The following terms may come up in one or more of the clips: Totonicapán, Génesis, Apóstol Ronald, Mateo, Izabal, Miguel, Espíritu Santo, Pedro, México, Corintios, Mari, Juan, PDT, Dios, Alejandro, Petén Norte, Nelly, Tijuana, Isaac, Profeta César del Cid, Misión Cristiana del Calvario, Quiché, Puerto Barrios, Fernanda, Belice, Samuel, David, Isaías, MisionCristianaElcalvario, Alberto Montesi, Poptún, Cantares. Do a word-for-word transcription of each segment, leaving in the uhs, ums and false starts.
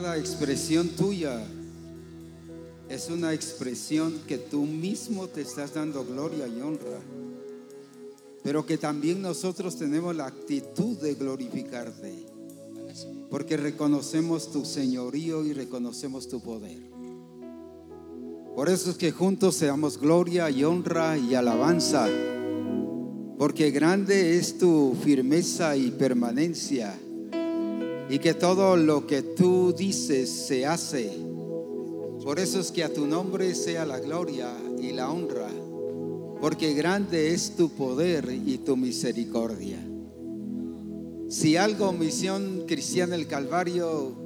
cada expresión tuya es una expresión que tú mismo te estás dando gloria y honra, pero que también nosotros tenemos la actitud de glorificarte, porque reconocemos tu señorío y reconocemos tu poder. Por eso es que juntos seamos gloria y honra y alabanza, porque grande es tu firmeza y permanencia, y que todo lo que tú dices se hace. Por eso es que a tu nombre sea la gloria y la honra, porque grande es tu poder y tu misericordia. Si algo Misión Cristiana del Calvario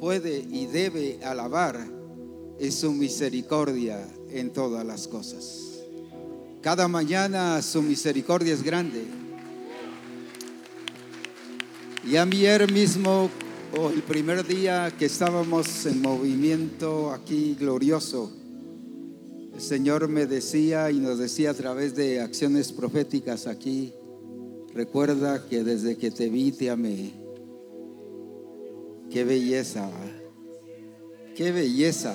puede y debe alabar, es su misericordia en todas las cosas. Cada mañana su misericordia es grande. Y ayer mismo, o el primer día que estábamos en movimiento aquí glorioso, el Señor me decía y nos decía a través de acciones proféticas aquí: recuerda que desde que te vi te amé. Qué belleza, qué belleza,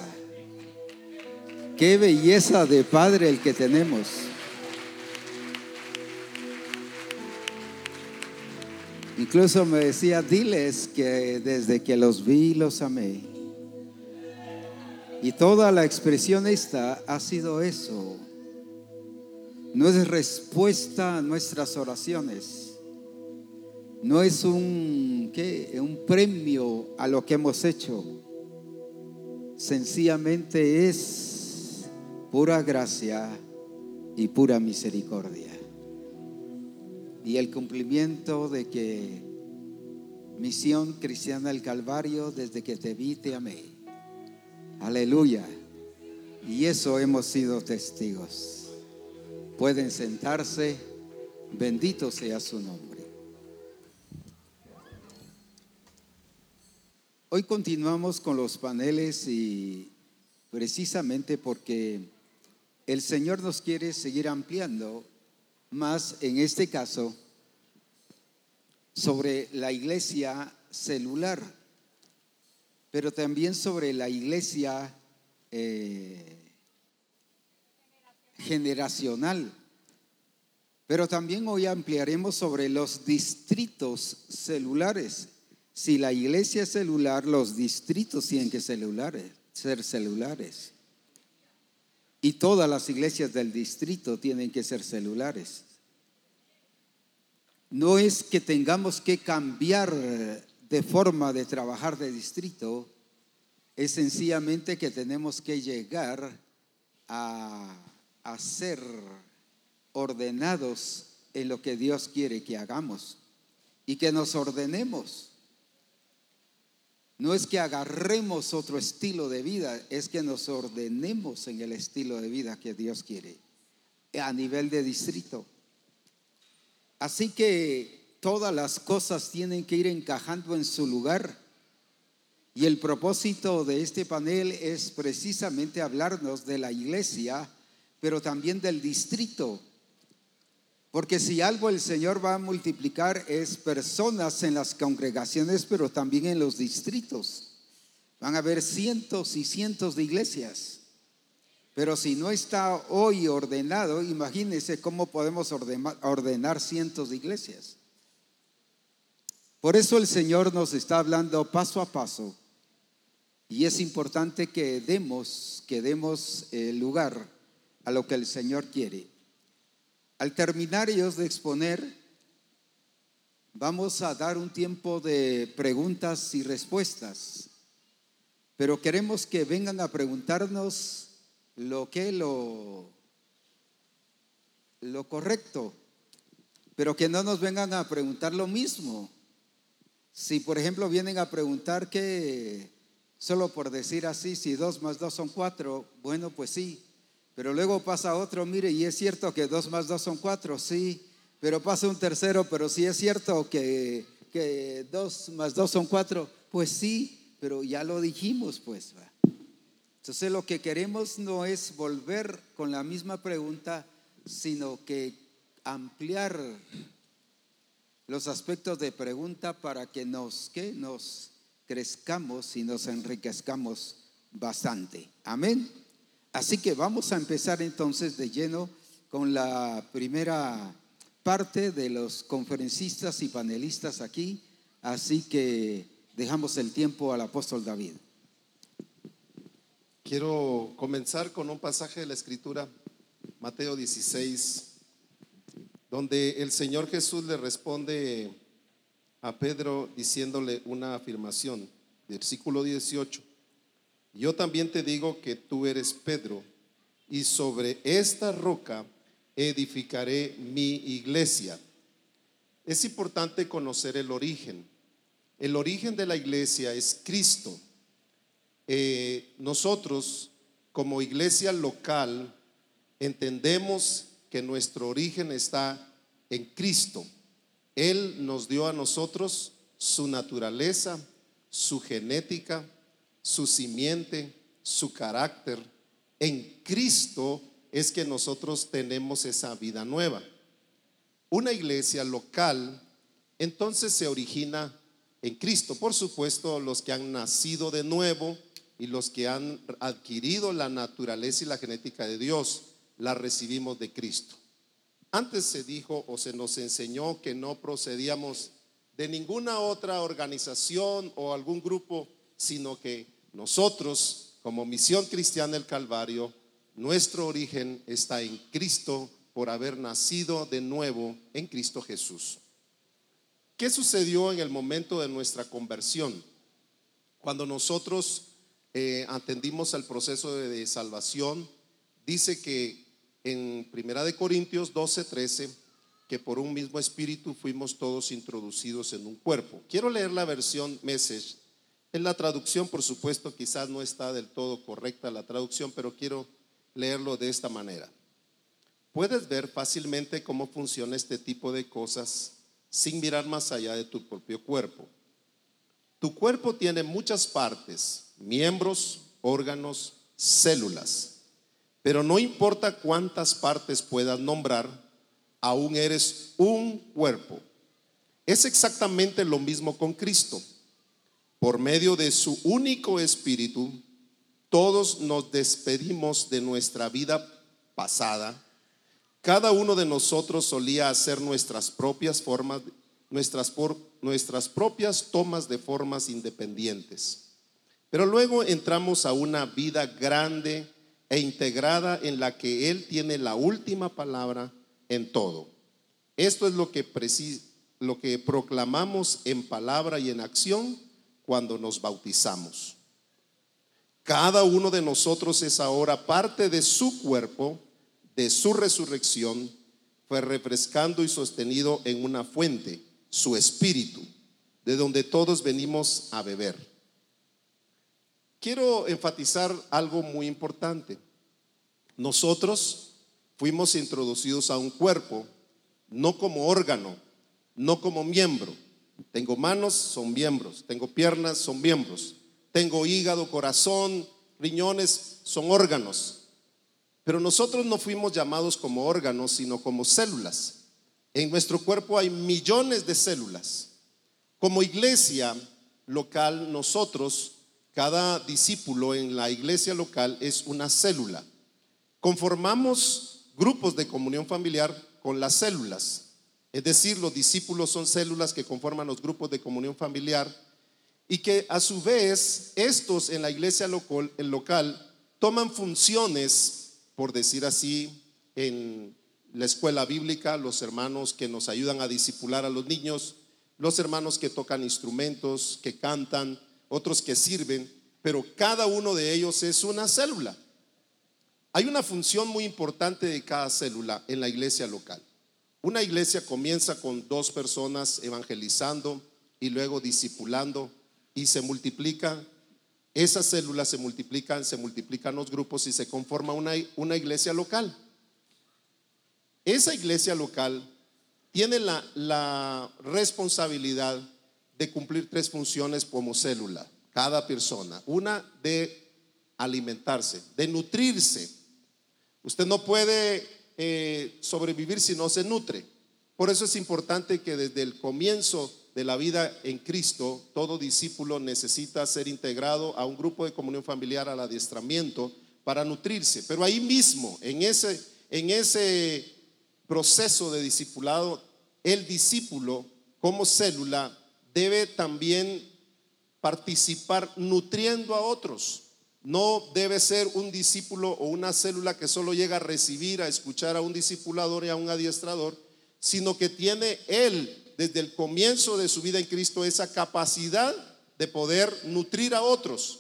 qué belleza de Padre el que tenemos. Incluso me decía, diles que desde que los vi los amé. Y toda la expresión esta ha sido eso. No es respuesta a nuestras oraciones. No es un, ¿qué? un premio a lo que hemos hecho. Sencillamente es pura gracia y pura misericordia. Y el cumplimiento de que Misión Cristiana del Calvario, desde que te vi te amé. Aleluya. Y eso hemos sido testigos. Pueden sentarse, bendito sea su nombre. Hoy continuamos con los paneles, y precisamente porque el Señor nos quiere seguir ampliando más, en este caso, sobre la iglesia celular, pero también sobre la iglesia eh, generacional, pero también hoy ampliaremos sobre los distritos celulares. Si la iglesia es celular, los distritos tienen que celulares, ser celulares, y todas las iglesias del distrito tienen que ser celulares. No es que tengamos que cambiar de forma de trabajar de distrito, es sencillamente que tenemos que llegar a a ser ordenados en lo que Dios quiere que hagamos, y que nos ordenemos. No es que agarremos otro estilo de vida, es que nos ordenemos en el estilo de vida que Dios quiere a nivel de distrito. Así que todas las cosas tienen que ir encajando en su lugar, y el propósito de este panel es precisamente hablarnos de la iglesia, pero también del distrito, porque si algo el Señor va a multiplicar es personas en las congregaciones, pero también en los distritos. Van a haber cientos y cientos de iglesias, pero si no está hoy ordenado, imagínense cómo podemos ordenar, ordenar cientos de iglesias. Por eso el Señor nos está hablando paso a paso, y es importante que demos, que demos el lugar a lo que el Señor quiere. Al terminar ellos de exponer, vamos a dar un tiempo de preguntas y respuestas, pero queremos que vengan a preguntarnos lo que lo, lo correcto, pero que no nos vengan a preguntar lo mismo. Si por ejemplo vienen a preguntar que, solo por decir así, si dos más dos son cuatro, bueno, pues sí. Pero luego pasa otro, mire, y es cierto que dos más dos son cuatro, sí. Pero pasa un tercero, pero sí es cierto que, que dos más dos son cuatro, pues sí, pero ya lo dijimos, pues. Entonces lo que queremos no es volver con la misma pregunta, sino que ampliar los aspectos de pregunta para que nos, ¿qué? nos crezcamos y nos enriquezcamos bastante. Amén. Así que vamos a empezar entonces de lleno con la primera parte de los conferencistas y panelistas aquí. Así que dejamos el tiempo al apóstol David. Quiero comenzar con un pasaje de la Escritura, Mateo dieciséis, donde el Señor Jesús le responde a Pedro diciéndole una afirmación, versículo dieciocho. Yo también te digo que tú eres Pedro, y sobre esta roca edificaré mi iglesia. Es importante conocer el origen. El origen de la iglesia es Cristo. Eh, nosotros, como iglesia local, entendemos que nuestro origen está en Cristo. Él nos dio a nosotros su naturaleza, su genética, su simiente, su carácter. En Cristo es que nosotros tenemos esa vida nueva. Una iglesia local, entonces, se origina en Cristo. Por supuesto, los que han nacido de nuevo y los que han adquirido la naturaleza y la genética de Dios, la recibimos de Cristo. Antes se dijo o se nos enseñó que no procedíamos de ninguna otra organización o algún grupo, sino que nosotros, como Misión Cristiana del Calvario, nuestro origen está en Cristo por haber nacido de nuevo en Cristo Jesús. ¿Qué sucedió en el momento de nuestra conversión? Cuando nosotros eh, atendimos al proceso de, de salvación, dice que en primera de Corintios doce, trece, que por un mismo espíritu fuimos todos introducidos en un cuerpo. Quiero leer la versión Message. En la traducción, por supuesto, quizás no está del todo correcta la traducción, pero quiero leerlo de esta manera. Puedes ver fácilmente cómo funciona este tipo de cosas sin mirar más allá de tu propio cuerpo. Tu cuerpo tiene muchas partes, miembros, órganos, células. Pero no importa cuántas partes puedas nombrar, aún eres un cuerpo. Es exactamente lo mismo con Cristo. Por medio de su único espíritu, todos nos despedimos de nuestra vida pasada. Cada uno de nosotros solía hacer nuestras propias formas, nuestras, por, nuestras propias tomas de formas independientes. Pero luego entramos a una vida grande e integrada en la que Él tiene la última palabra en todo. Esto es lo que, precis, lo que proclamamos en palabra y en acción cuando nos bautizamos. Cada uno de nosotros es ahora parte de su cuerpo, de su resurrección, fue refrescando y sostenido en una fuente, su espíritu, de donde todos venimos a beber. Quiero enfatizar algo muy importante. Nosotros fuimos introducidos a un cuerpo, no como órgano, no como miembro. Tengo manos, son miembros. Tengo piernas, son miembros. Tengo hígado, corazón, riñones, son órganos. Pero nosotros no fuimos llamados como órganos, sino como células. En nuestro cuerpo hay millones de células. Como iglesia local, nosotros, cada discípulo en la iglesia local es una célula. Conformamos grupos de comunión familiar con las células. Es decir, los discípulos son células que conforman los grupos de comunión familiar y que a su vez estos en la iglesia local, el local toman funciones, por decir así, en la escuela bíblica, los hermanos que nos ayudan a discipular a los niños, los hermanos que tocan instrumentos, que cantan, otros que sirven, pero cada uno de ellos es una célula. Hay una función muy importante de cada célula en la iglesia local. Una iglesia comienza con dos personas evangelizando y luego discipulando y se multiplica. Esas células se multiplican, se multiplican los grupos y se conforma una, una iglesia local. Esa iglesia local tiene la, la responsabilidad de cumplir tres funciones como célula, cada persona. Una, de alimentarse, de nutrirse. Usted no puede eh, sobrevivir si no se nutre. Por eso es importante que desde el comienzo de la vida en Cristo, todo discípulo necesita ser integrado a un grupo de comunión familiar, al adiestramiento, para nutrirse. Pero ahí mismo, en ese, en ese proceso de discipulado, el discípulo como célula debe también participar nutriendo a otros. No debe ser un discípulo o una célula que solo llega a recibir, a escuchar a un discipulador y a un adiestrador, sino que tiene él desde el comienzo de su vida en Cristo esa capacidad de poder nutrir a otros.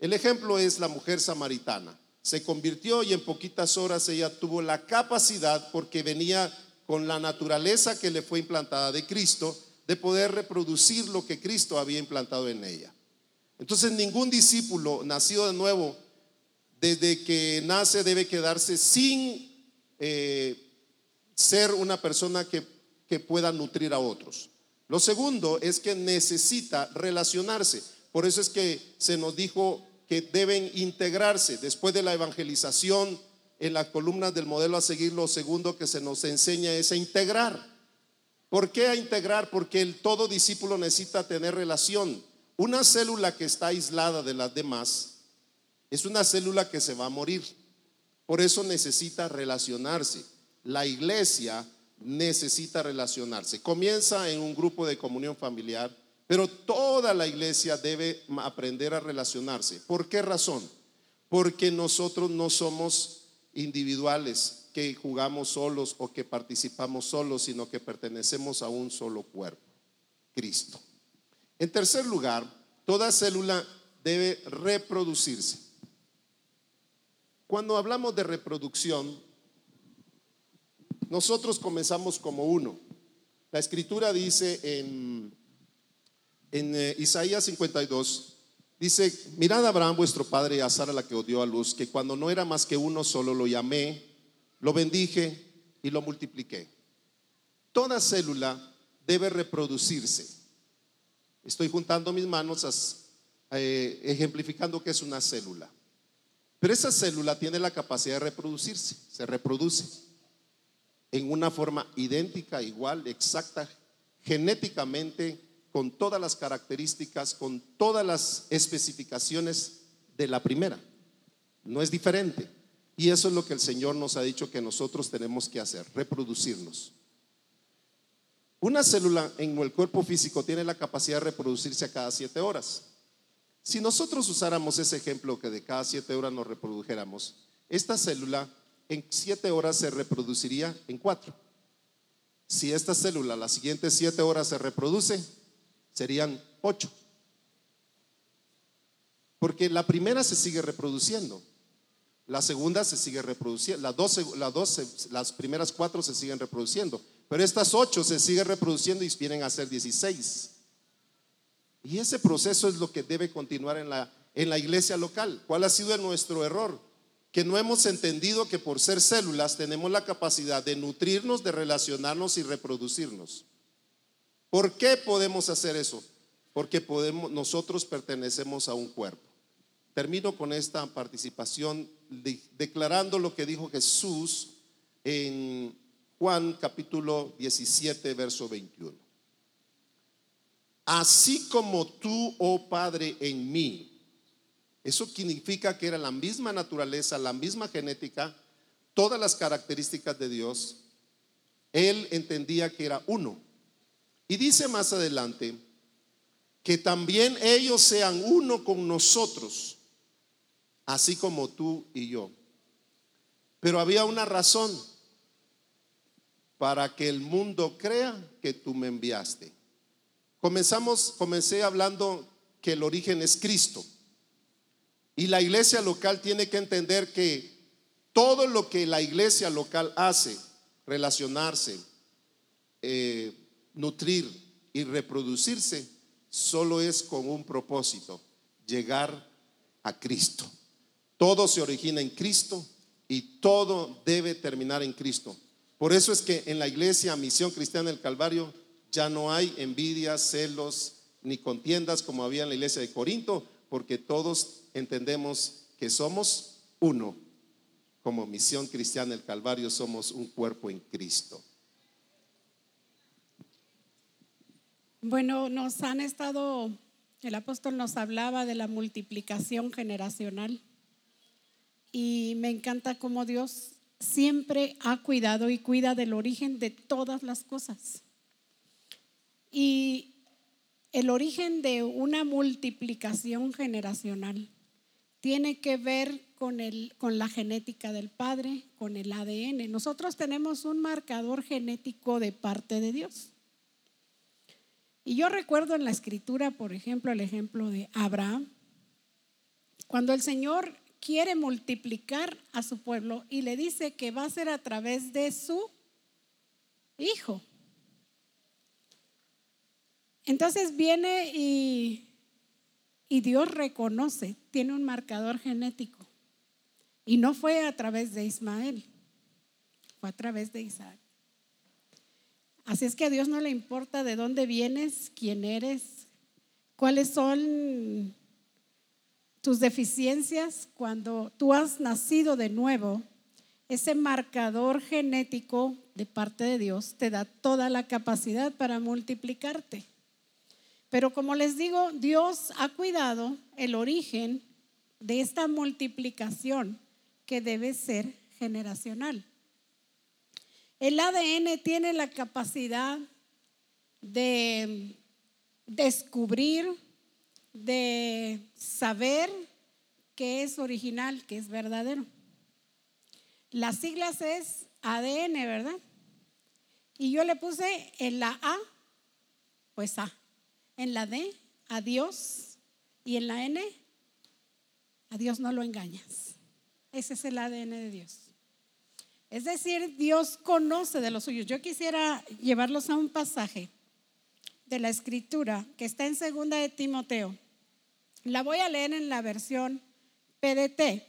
El ejemplo es la mujer samaritana. Se convirtió y en poquitas horas ella tuvo la capacidad, porque venía con la naturaleza que le fue implantada de Cristo, de poder reproducir lo que Cristo había implantado en ella. Entonces, ningún discípulo nacido de nuevo, desde que nace, debe quedarse sin eh, ser una persona que, que pueda nutrir a otros. Lo segundo es que necesita relacionarse. Por eso es que se nos dijo que deben integrarse. Después de la evangelización, en las columnas del modelo a seguir, lo segundo que se nos enseña es a integrar. ¿Por qué a integrar? Porque el todo discípulo necesita tener relación. Una célula que está aislada de las demás es una célula que se va a morir. Por eso necesita relacionarse. La iglesia necesita relacionarse. Comienza en un grupo de comunión familiar, pero toda la iglesia debe aprender a relacionarse. ¿Por qué razón? Porque nosotros no somos individuales que jugamos solos o que participamos solos, sino que pertenecemos a un solo cuerpo, Cristo. En tercer lugar, toda célula debe reproducirse. Cuando hablamos de reproducción, nosotros comenzamos como uno. La escritura dice en, en eh, Isaías cincuenta y dos, dice: mirad a Abraham vuestro padre y a Sara la que os dio a luz, que cuando no era más que uno solo lo llamé, lo bendije y lo multipliqué. Toda célula debe reproducirse. Estoy juntando mis manos, eh, ejemplificando que es una célula. Pero esa célula tiene la capacidad de reproducirse, se reproduce en una forma idéntica, igual, exacta, genéticamente, con todas las características, con todas las especificaciones de la primera. No es diferente. Y eso es lo que el Señor nos ha dicho que nosotros tenemos que hacer: reproducirnos. Una célula en el cuerpo físico tiene la capacidad de reproducirse a cada siete horas. Si nosotros usáramos ese ejemplo, que de cada siete horas nos reprodujéramos, esta célula en siete horas se reproduciría en cuatro. Si esta célula las siguientes siete horas se reproduce, serían ocho. Porque la primera se sigue reproduciendo, la segunda se sigue reproduciendo, las dos, las, dos, las primeras cuatro se siguen reproduciendo. Pero estas ocho se siguen reproduciendo y vienen a ser dieciséis. Y ese proceso es lo que debe continuar en la, en la iglesia local. ¿Cuál ha sido nuestro error? Que no hemos entendido que por ser células tenemos la capacidad de nutrirnos, de relacionarnos y reproducirnos. ¿Por qué podemos hacer eso? Porque podemos, nosotros pertenecemos a un cuerpo. Termino con esta participación de, declarando lo que dijo Jesús en Juan capítulo diecisiete, verso veintiuno. Así como tú, oh Padre, en mí. Eso significa que era la misma naturaleza, la misma genética, todas las características de Dios. Él entendía que era uno. Y dice más adelante que también ellos sean uno con nosotros, así como tú y yo. Pero había una razón: para que el mundo crea que tú me enviaste. Comenzamos, comencé hablando que el origen es Cristo. Y la iglesia local tiene que entender que todo lo que la iglesia local hace, relacionarse, eh, nutrir y reproducirse, solo es con un propósito: llegar a Cristo. Todo se origina en Cristo y todo debe terminar en Cristo. Por eso es que en la iglesia Misión Cristiana del Calvario ya no hay envidias, celos ni contiendas como había en la iglesia de Corinto, porque todos entendemos que somos uno. Como Misión Cristiana del Calvario somos un cuerpo en Cristo. Bueno, nos han estado, el apóstol nos hablaba de la multiplicación generacional y me encanta cómo Dios siempre ha cuidado y cuida del origen de todas las cosas. Y el origen de una multiplicación generacional tiene que ver con, el, con la genética del Padre, con el A D N. Nosotros tenemos un marcador genético de parte de Dios. Y yo recuerdo en la escritura, por ejemplo, el ejemplo de Abraham. Cuando el Señor quiere multiplicar a su pueblo y le dice que va a ser a través de su hijo. Entonces viene y, y Dios reconoce, tiene un marcador genético. Y no fue a través de Ismael, fue a través de Isaac. Así es que a Dios no le importa de dónde vienes, quién eres, cuáles son tus deficiencias. Cuando tú has nacido de nuevo, ese marcador genético de parte de Dios te da toda la capacidad para multiplicarte. Pero como les digo, Dios ha cuidado el origen de esta multiplicación que debe ser generacional. El A D N tiene la capacidad de descubrir, de saber que es original, que es verdadero. Las siglas es A D N, ¿verdad? Y yo le puse en la A, pues A. En la D, a Dios. Y en la N, a Dios no lo engañas. Ese es el A D N de Dios. Es decir, Dios conoce de los suyos. Yo quisiera llevarlos a un pasaje de la escritura que está en segunda de Timoteo. La voy a leer en la versión P D T.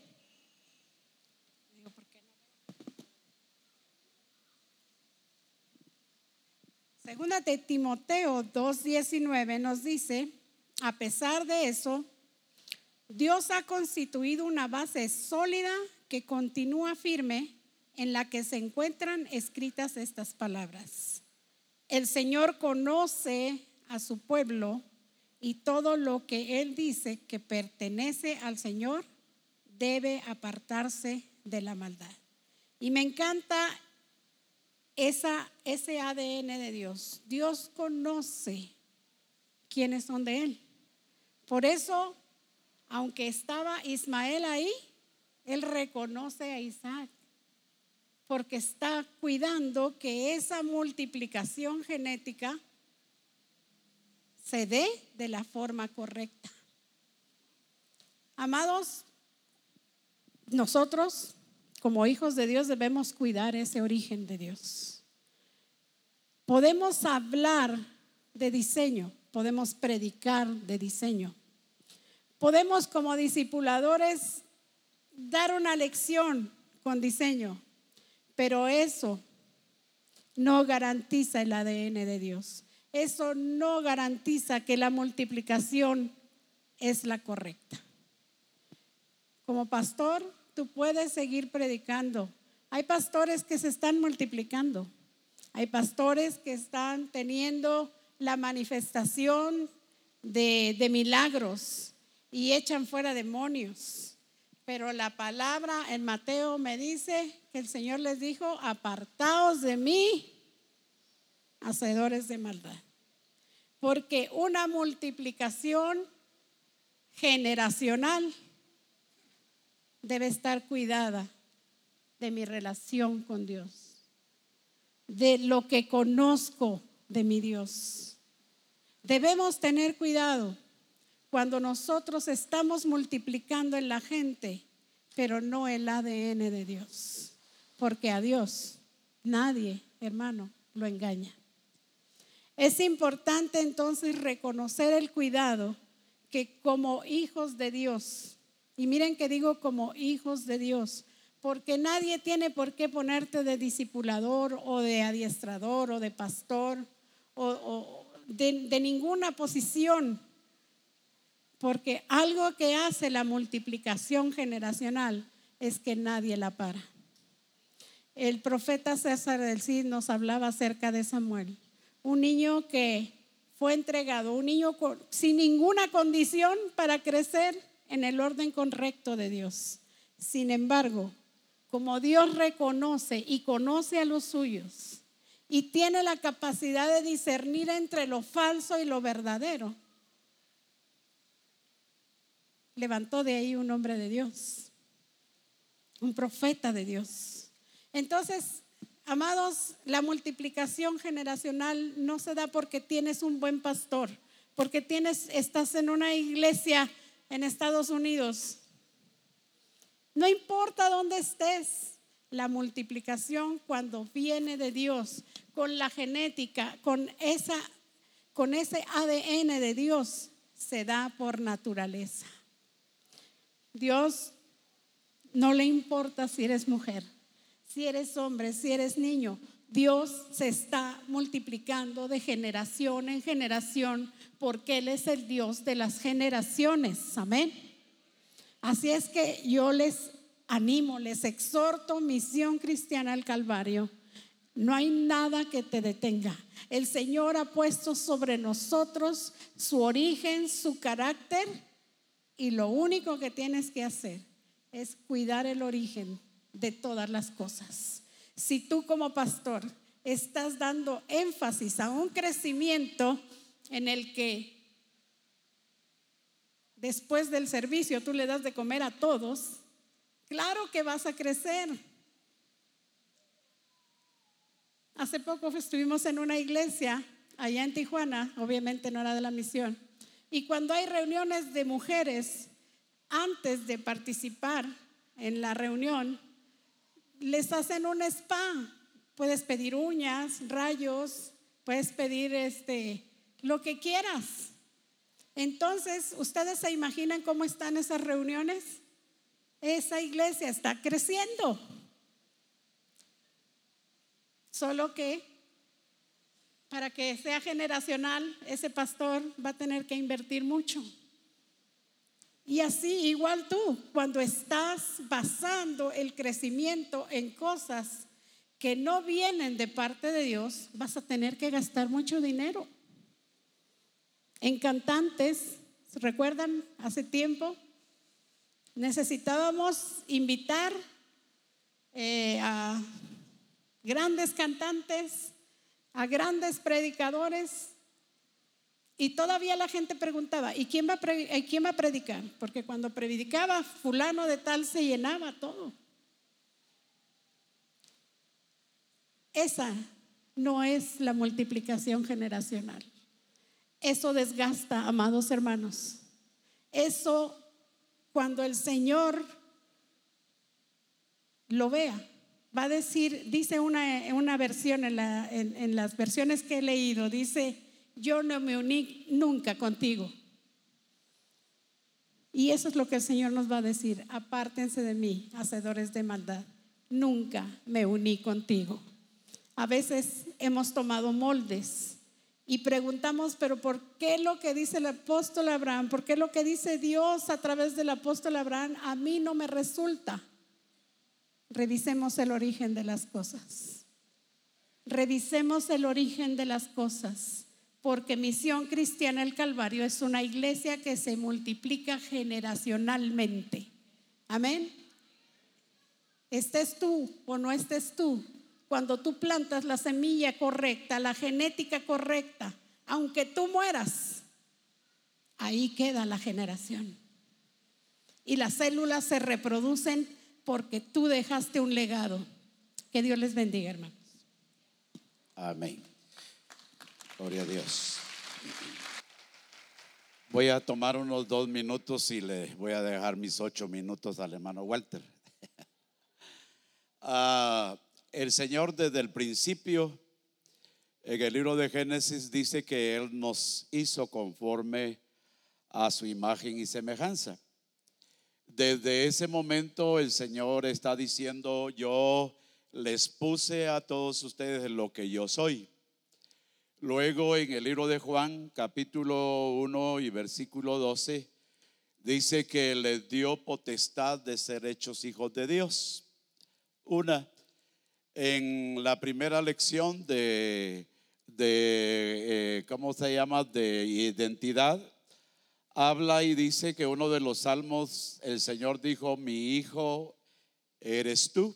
Segunda de Timoteo dos diecinueve nos dice: a pesar de eso, Dios ha constituido una base sólida que continúa firme, en la que se encuentran escritas estas palabras: el Señor conoce a su pueblo y todo lo que Él dice que pertenece al Señor debe apartarse de la maldad. Y me encanta esa, ese A D N de Dios. Dios conoce quiénes son de Él. Por eso, aunque estaba Ismael ahí, Él reconoce a Isaac, porque está cuidando que esa multiplicación genética se dé de la forma correcta. Amados, nosotros como hijos de Dios debemos cuidar ese origen de Dios. Podemos hablar de diseño, podemos predicar de diseño. Podemos como discipuladores dar una lección con diseño. Pero eso no garantiza el A D N de Dios. Eso no garantiza que la multiplicación es la correcta. Como pastor, tú puedes seguir predicando. Hay pastores que se están multiplicando. Hay pastores que están teniendo la manifestación de, de milagros y echan fuera demonios. Pero la palabra en Mateo me dice que el Señor les dijo: apartaos de mí, hacedores de maldad. Porque una multiplicación generacional debe estar cuidada de mi relación con Dios, de lo que conozco de mi Dios. Debemos tener cuidado cuando nosotros estamos multiplicando en la gente, pero no el A D N de Dios. Porque a Dios nadie, hermano, lo engaña. Es importante entonces reconocer el cuidado que como hijos de Dios, y miren que digo como hijos de Dios, porque nadie tiene por qué ponerte de discipulador o de adiestrador o de pastor o, o de, de ninguna posición. Porque algo que hace la multiplicación generacional es que nadie la para. El profeta César del Cid nos hablaba acerca de Samuel, un niño que fue entregado, un niño sin ninguna condición para crecer en el orden correcto de Dios. Sin embargo, como Dios reconoce y conoce a los suyos y tiene la capacidad de discernir entre lo falso y lo verdadero, levantó de ahí un hombre de Dios, un profeta de Dios. Entonces, amados, la multiplicación generacional no se da porque tienes un buen pastor, porque tienes, estás en una iglesia en Estados Unidos. No importa dónde estés, la multiplicación cuando viene de Dios, con la genética, con, esa, con ese A D N de Dios, se da por naturaleza. Dios no le importa si eres mujer, si eres hombre, si eres niño. Dios se está multiplicando de generación en generación porque Él es el Dios de las generaciones. Amén. Así es que yo les animo, les exhorto, Misión Cristiana del Calvario. No hay nada que te detenga. El Señor ha puesto sobre nosotros su origen, su carácter, y lo único que tienes que hacer es cuidar el origen de todas las cosas. Si tú como pastor estás dando énfasis a un crecimiento en el que después del servicio tú le das de comer a todos, claro que vas a crecer. Hace poco estuvimos en una iglesia allá en Tijuana, obviamente no era de la misión, y cuando hay reuniones de mujeres, antes de participar en la reunión les hacen un spa. Puedes pedir uñas, rayos, puedes pedir este, lo que quieras. Entonces, ¿ustedes se imaginan cómo están esas reuniones? Esa iglesia está creciendo. Solo que para que sea generacional, ese pastor va a tener que invertir mucho. Y así igual tú, cuando estás basando el crecimiento en cosas que no vienen de parte de Dios, vas a tener que gastar mucho dinero. En cantantes, ¿se recuerdan? Hace tiempo necesitábamos invitar eh, a grandes cantantes, a grandes predicadores. Y todavía la gente preguntaba, ¿y quién va a, pre- quién va a predicar? Porque cuando predicaba fulano de tal se llenaba todo. Esa no es la multiplicación generacional. Eso desgasta, amados hermanos. Eso, cuando el Señor lo vea, va a decir, dice una, una versión en, la, en, en las versiones que he leído, dice: yo no me uní nunca contigo. Y eso es lo que el Señor nos va a decir: apártense de mí, hacedores de maldad, nunca me uní contigo. A veces hemos tomado moldes y preguntamos, pero ¿por qué lo que dice el apóstol Abraham? ¿Por qué lo que dice Dios a través del apóstol Abraham a mí no me resulta? Revisemos el origen de las cosas. Revisemos el origen de las cosas. Porque Misión Cristiana del Calvario es una iglesia que se multiplica generacionalmente. Amén. Estés tú o no estés tú, cuando tú plantas la semilla correcta, la genética correcta, aunque tú mueras, ahí queda la generación. Y las células se reproducen porque tú dejaste un legado. Que Dios les bendiga, hermanos. Amén. Gloria a Dios. Voy a tomar unos dos minutos y le voy a dejar mis ocho minutos al hermano Walter. ah, El Señor desde el principio, en el libro de Génesis, dice que Él nos hizo conforme a su imagen y semejanza. Desde ese momento el Señor está diciendo: yo les puse a todos ustedes lo que yo soy. Luego en el libro de Juan, capítulo uno y versículo doce, dice que les dio potestad de ser hechos hijos de Dios. Una, en la primera lección de, de, eh, ¿cómo se llama?, de identidad, habla y dice que uno de los salmos, el Señor dijo: mi hijo eres tú,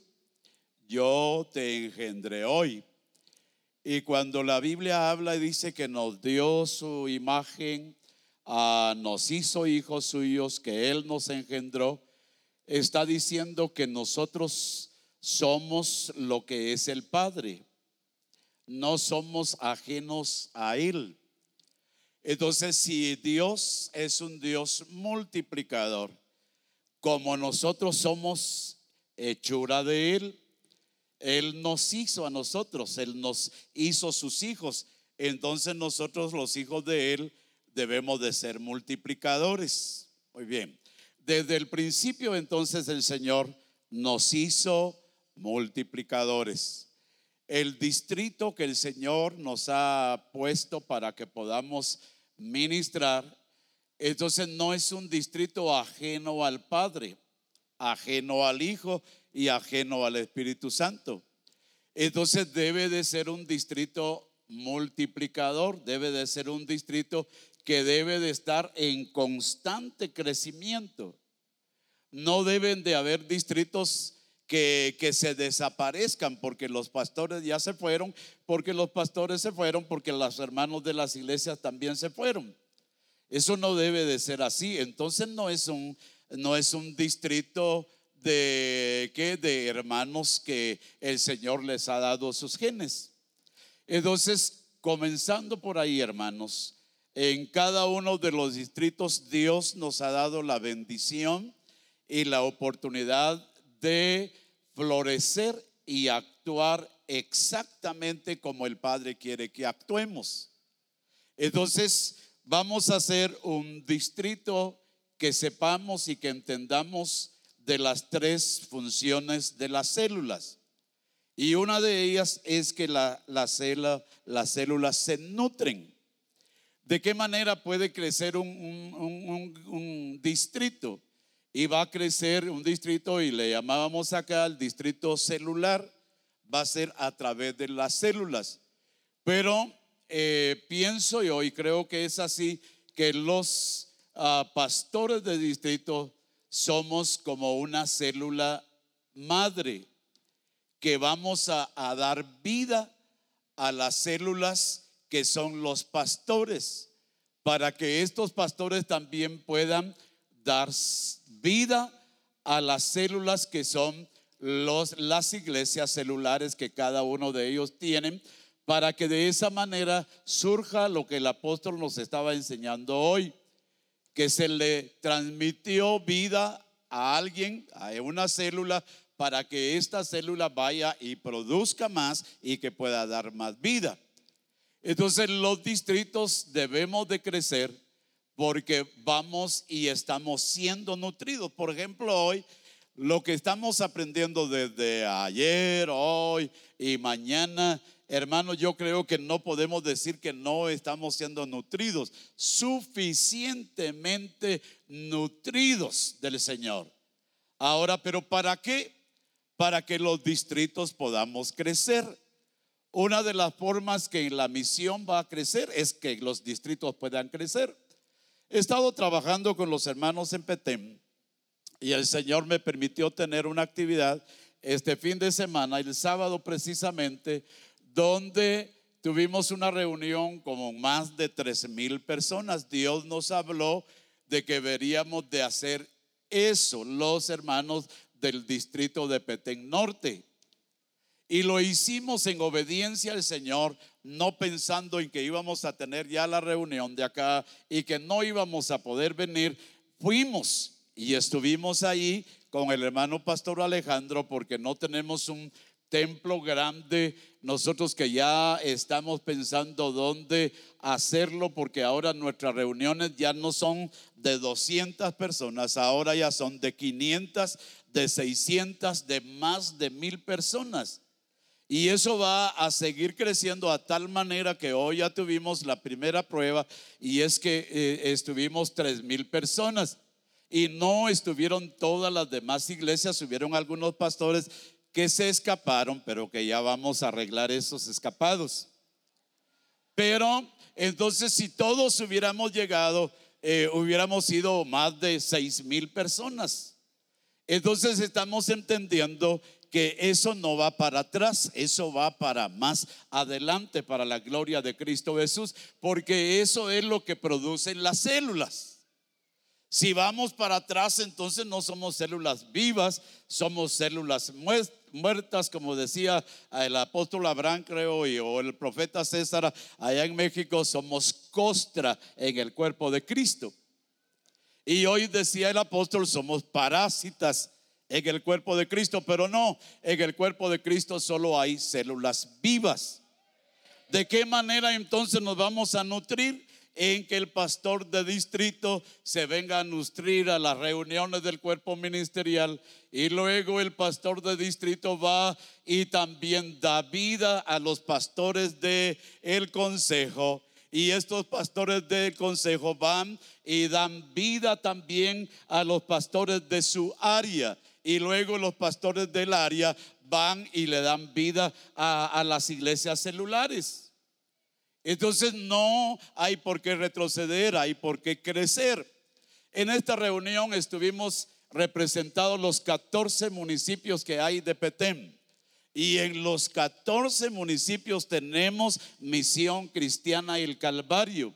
yo te engendré hoy. Y cuando la Biblia habla y dice que nos dio su imagen, ah, nos hizo hijos suyos, que Él nos engendró, está diciendo que nosotros somos lo que es el Padre. No somos ajenos a Él. Entonces, si Dios es un Dios multiplicador, como nosotros somos hechura de Él, Él nos hizo a nosotros, Él nos hizo sus hijos. Entonces nosotros, los hijos de Él, debemos de ser multiplicadores. Muy bien. Desde el principio, entonces, el Señor nos hizo multiplicadores. El distrito que el Señor nos ha puesto para que podamos ministrar, entonces no es un distrito ajeno al Padre, ajeno al Hijo y ajeno al Espíritu Santo. Entonces debe de ser un distrito multiplicador, debe de ser un distrito que debe de estar en constante crecimiento. No deben de haber distritos Que, que se desaparezcan porque los pastores ya se fueron, porque los pastores se fueron, porque los hermanos de las iglesias también se fueron. Eso no debe de ser así. Entonces no es un, no es un distrito de, ¿qué?, de hermanos que el Señor les ha dado sus genes. Entonces, comenzando por ahí, hermanos, en cada uno de los distritos Dios nos ha dado la bendición y la oportunidad de florecer y actuar exactamente como el Padre quiere que actuemos. Entonces vamos a hacer un distrito que sepamos y que entendamos de las tres funciones de las células. Y una de ellas es que la, la célula, las células se nutren. ¿De qué manera puede crecer un, un, un, un distrito? Y va a crecer un distrito, y le llamábamos acá el distrito celular, va a ser a través de las células. Pero eh, pienso yo, y creo que es así, que los uh, pastores de distrito somos como una célula madre, que vamos a, a dar vida a las células que son los pastores, para que estos pastores también puedan dar vida a las células que son los, las iglesias celulares que cada uno de ellos tienen, para que de esa manera surja lo que el apóstol nos estaba enseñando hoy, que se le transmitió vida a alguien, a una célula, para que esta célula vaya y produzca más y que pueda dar más vida. Entonces los distritos debemos de crecer porque vamos y estamos siendo nutridos. Por ejemplo, hoy, lo que estamos aprendiendo desde ayer, hoy y mañana, hermanos, yo creo que no podemos decir que no estamos siendo nutridos, suficientemente nutridos del Señor. Ahora, ¿pero para qué? Para que los distritos podamos crecer. Una de las formas que la misión va a crecer es que los distritos puedan crecer. He estado trabajando con los hermanos en Petén y el Señor me permitió tener una actividad este fin de semana, el sábado precisamente, donde tuvimos una reunión con más de tres mil personas. Dios nos habló de que deberíamos de hacer eso, los hermanos del distrito de Petén Norte. Y lo hicimos en obediencia al Señor, no pensando en que íbamos a tener ya la reunión de acá y que no íbamos a poder venir. Fuimos y estuvimos ahí con el hermano pastor Alejandro, porque no tenemos un templo grande. Nosotros que ya estamos pensando dónde hacerlo, porque ahora nuestras reuniones ya no son de doscientas personas, ahora ya son de quinientas, de seiscientas, de más de mil personas. Y eso va a seguir creciendo a tal manera que hoy ya tuvimos la primera prueba, y es que eh, estuvimos tres mil personas y no estuvieron todas las demás iglesias. Hubieron algunos pastores que se escaparon, pero que ya vamos a arreglar esos escapados. Pero entonces, si todos hubiéramos llegado, eh, hubiéramos sido más de seis mil personas. Entonces estamos entendiendo que eso no va para atrás, eso va para más adelante, para la gloria de Cristo Jesús, porque eso es lo que producen las células. Si vamos para atrás, entonces no somos células vivas, somos células muertas, como decía el apóstol Abraham, creo, y, o el profeta César allá en México, somos costra en el cuerpo de Cristo. Y hoy decía el apóstol, somos parásitas en el cuerpo de Cristo, pero no, en el cuerpo de Cristo solo hay células vivas. ¿De qué manera entonces nos vamos a nutrir? En que el pastor de distrito se venga a nutrir a las reuniones del cuerpo ministerial, y luego el pastor de distrito va y también da vida a los pastores del consejo, y estos pastores del consejo van y dan vida también a los pastores de su área, y luego los pastores del área van y le dan vida a, a las iglesias celulares. Entonces no hay por qué retroceder, hay por qué crecer. En esta reunión estuvimos representados los catorce municipios que hay de Petén, y en los catorce municipios tenemos Misión Cristiana del Calvario.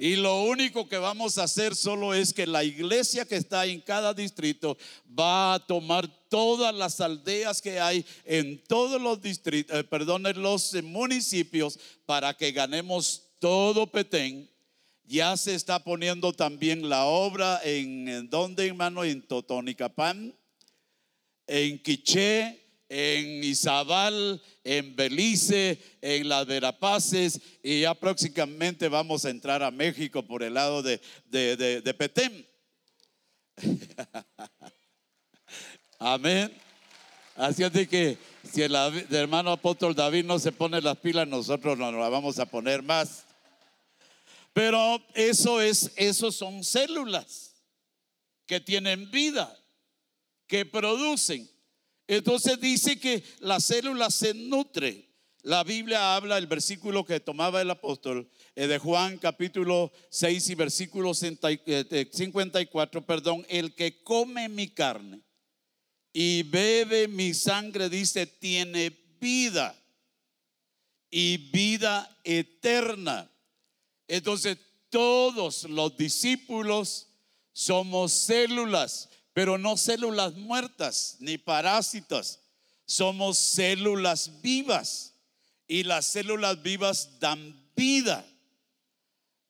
Y lo único que vamos a hacer solo es que la iglesia que está en cada distrito va a tomar todas las aldeas que hay en todos los distritos, eh, perdón, en los municipios, para que ganemos todo Petén. Ya se está poniendo también la obra en, en donde, hermano, en Totonicapán, en Quiché, en Izabal, en Belice, en las Verapaces, y ya próximamente vamos a entrar a México por el lado de, de, de, de Petén. Amén. Así es de que si el, el hermano apóstol David no se pone las pilas, nosotros no nos las vamos a poner más. Pero eso es, eso son células que tienen vida, que producen. Entonces dice que la célula se nutre. La Biblia habla, el versículo que tomaba el apóstol de Juan capítulo seis y versículo cincuenta y cuatro, perdón, el que come mi carne y bebe mi sangre, dice, tiene vida, y vida eterna. Entonces todos los discípulos somos células, pero no células muertas ni parásitas, somos células vivas, y las células vivas dan vida.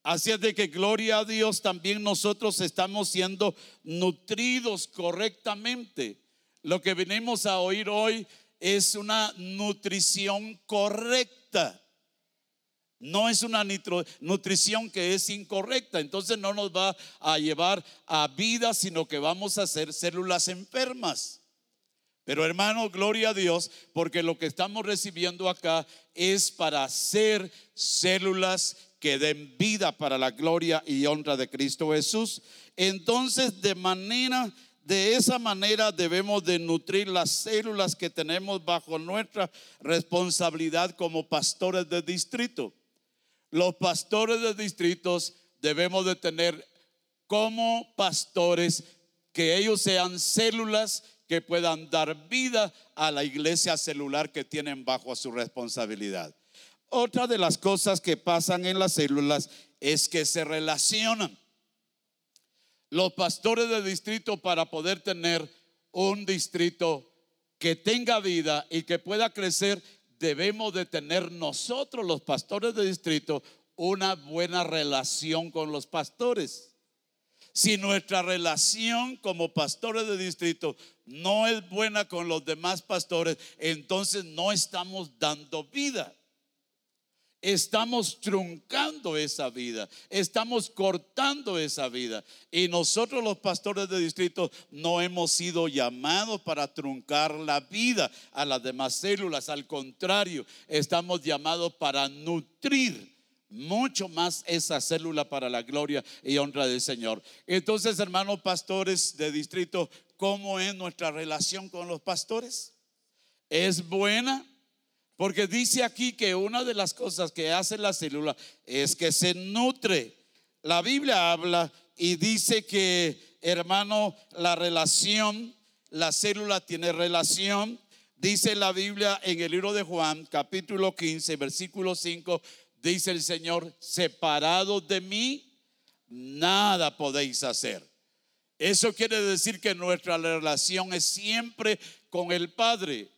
Así es de que gloria a Dios, también nosotros estamos siendo nutridos correctamente. Lo que venimos a oír hoy es una nutrición correcta. No es una nutrición que es incorrecta. Entonces no nos va a llevar a vida, sino que vamos a ser células enfermas. Pero hermano, gloria a Dios, porque lo que estamos recibiendo acá es para ser células que den vida para la gloria y honra de Cristo Jesús. Entonces de manera, de esa manera debemos de nutrir las células que tenemos bajo nuestra responsabilidad como pastores de distrito. Los pastores de distritos debemos de tener como pastores que ellos sean células que puedan dar vida a la iglesia celular que tienen bajo su responsabilidad. Otra de las cosas que pasan en las células es que se relacionan. Los pastores de distrito, para poder tener un distrito que tenga vida y que pueda crecer, debemos de tener nosotros los pastores de distrito una buena relación con los pastores. Si nuestra relación como pastores de distrito no es buena con los demás pastores, entonces no estamos dando vida. Estamos truncando esa vida, estamos cortando esa vida, y nosotros los pastores de distrito no hemos sido llamados para truncar la vida a las demás células. Al contrario, estamos llamados para nutrir mucho más esa célula para la gloria y honra del Señor. Entonces, hermanos pastores de distrito, ¿cómo es nuestra relación con los pastores? ¿Es buena? Porque dice aquí que una de las cosas que hace la célula es que se nutre. La Biblia habla y dice que, hermano, la relación, la célula tiene relación. Dice la Biblia en el libro de Juan, capítulo quince, versículo cinco, dice el Señor: separados de mí, nada podéis hacer. Eso quiere decir que nuestra relación es siempre con el Padre.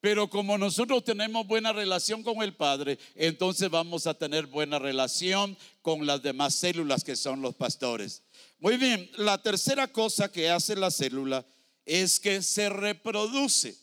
Pero como nosotros tenemos buena relación con el Padre, entonces vamos a tener buena relación con las demás células, que son los pastores. Muy bien, la tercera cosa que hace la célula es que se reproduce.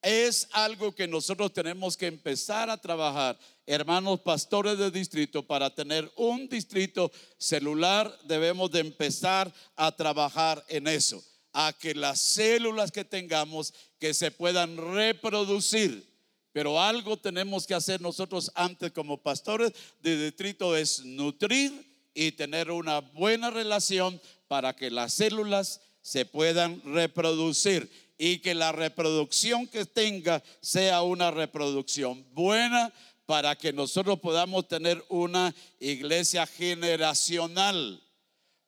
Es algo que nosotros tenemos que empezar a trabajar, hermanos pastores de distrito. Para tener un distrito celular debemos de empezar a trabajar en eso, a que las células que tengamos que se puedan reproducir. Pero algo tenemos que hacer nosotros antes como pastores de distrito, es nutrir y tener una buena relación para que las células se puedan reproducir. Y que la reproducción que tenga sea una reproducción buena, para que nosotros podamos tener una iglesia generacional,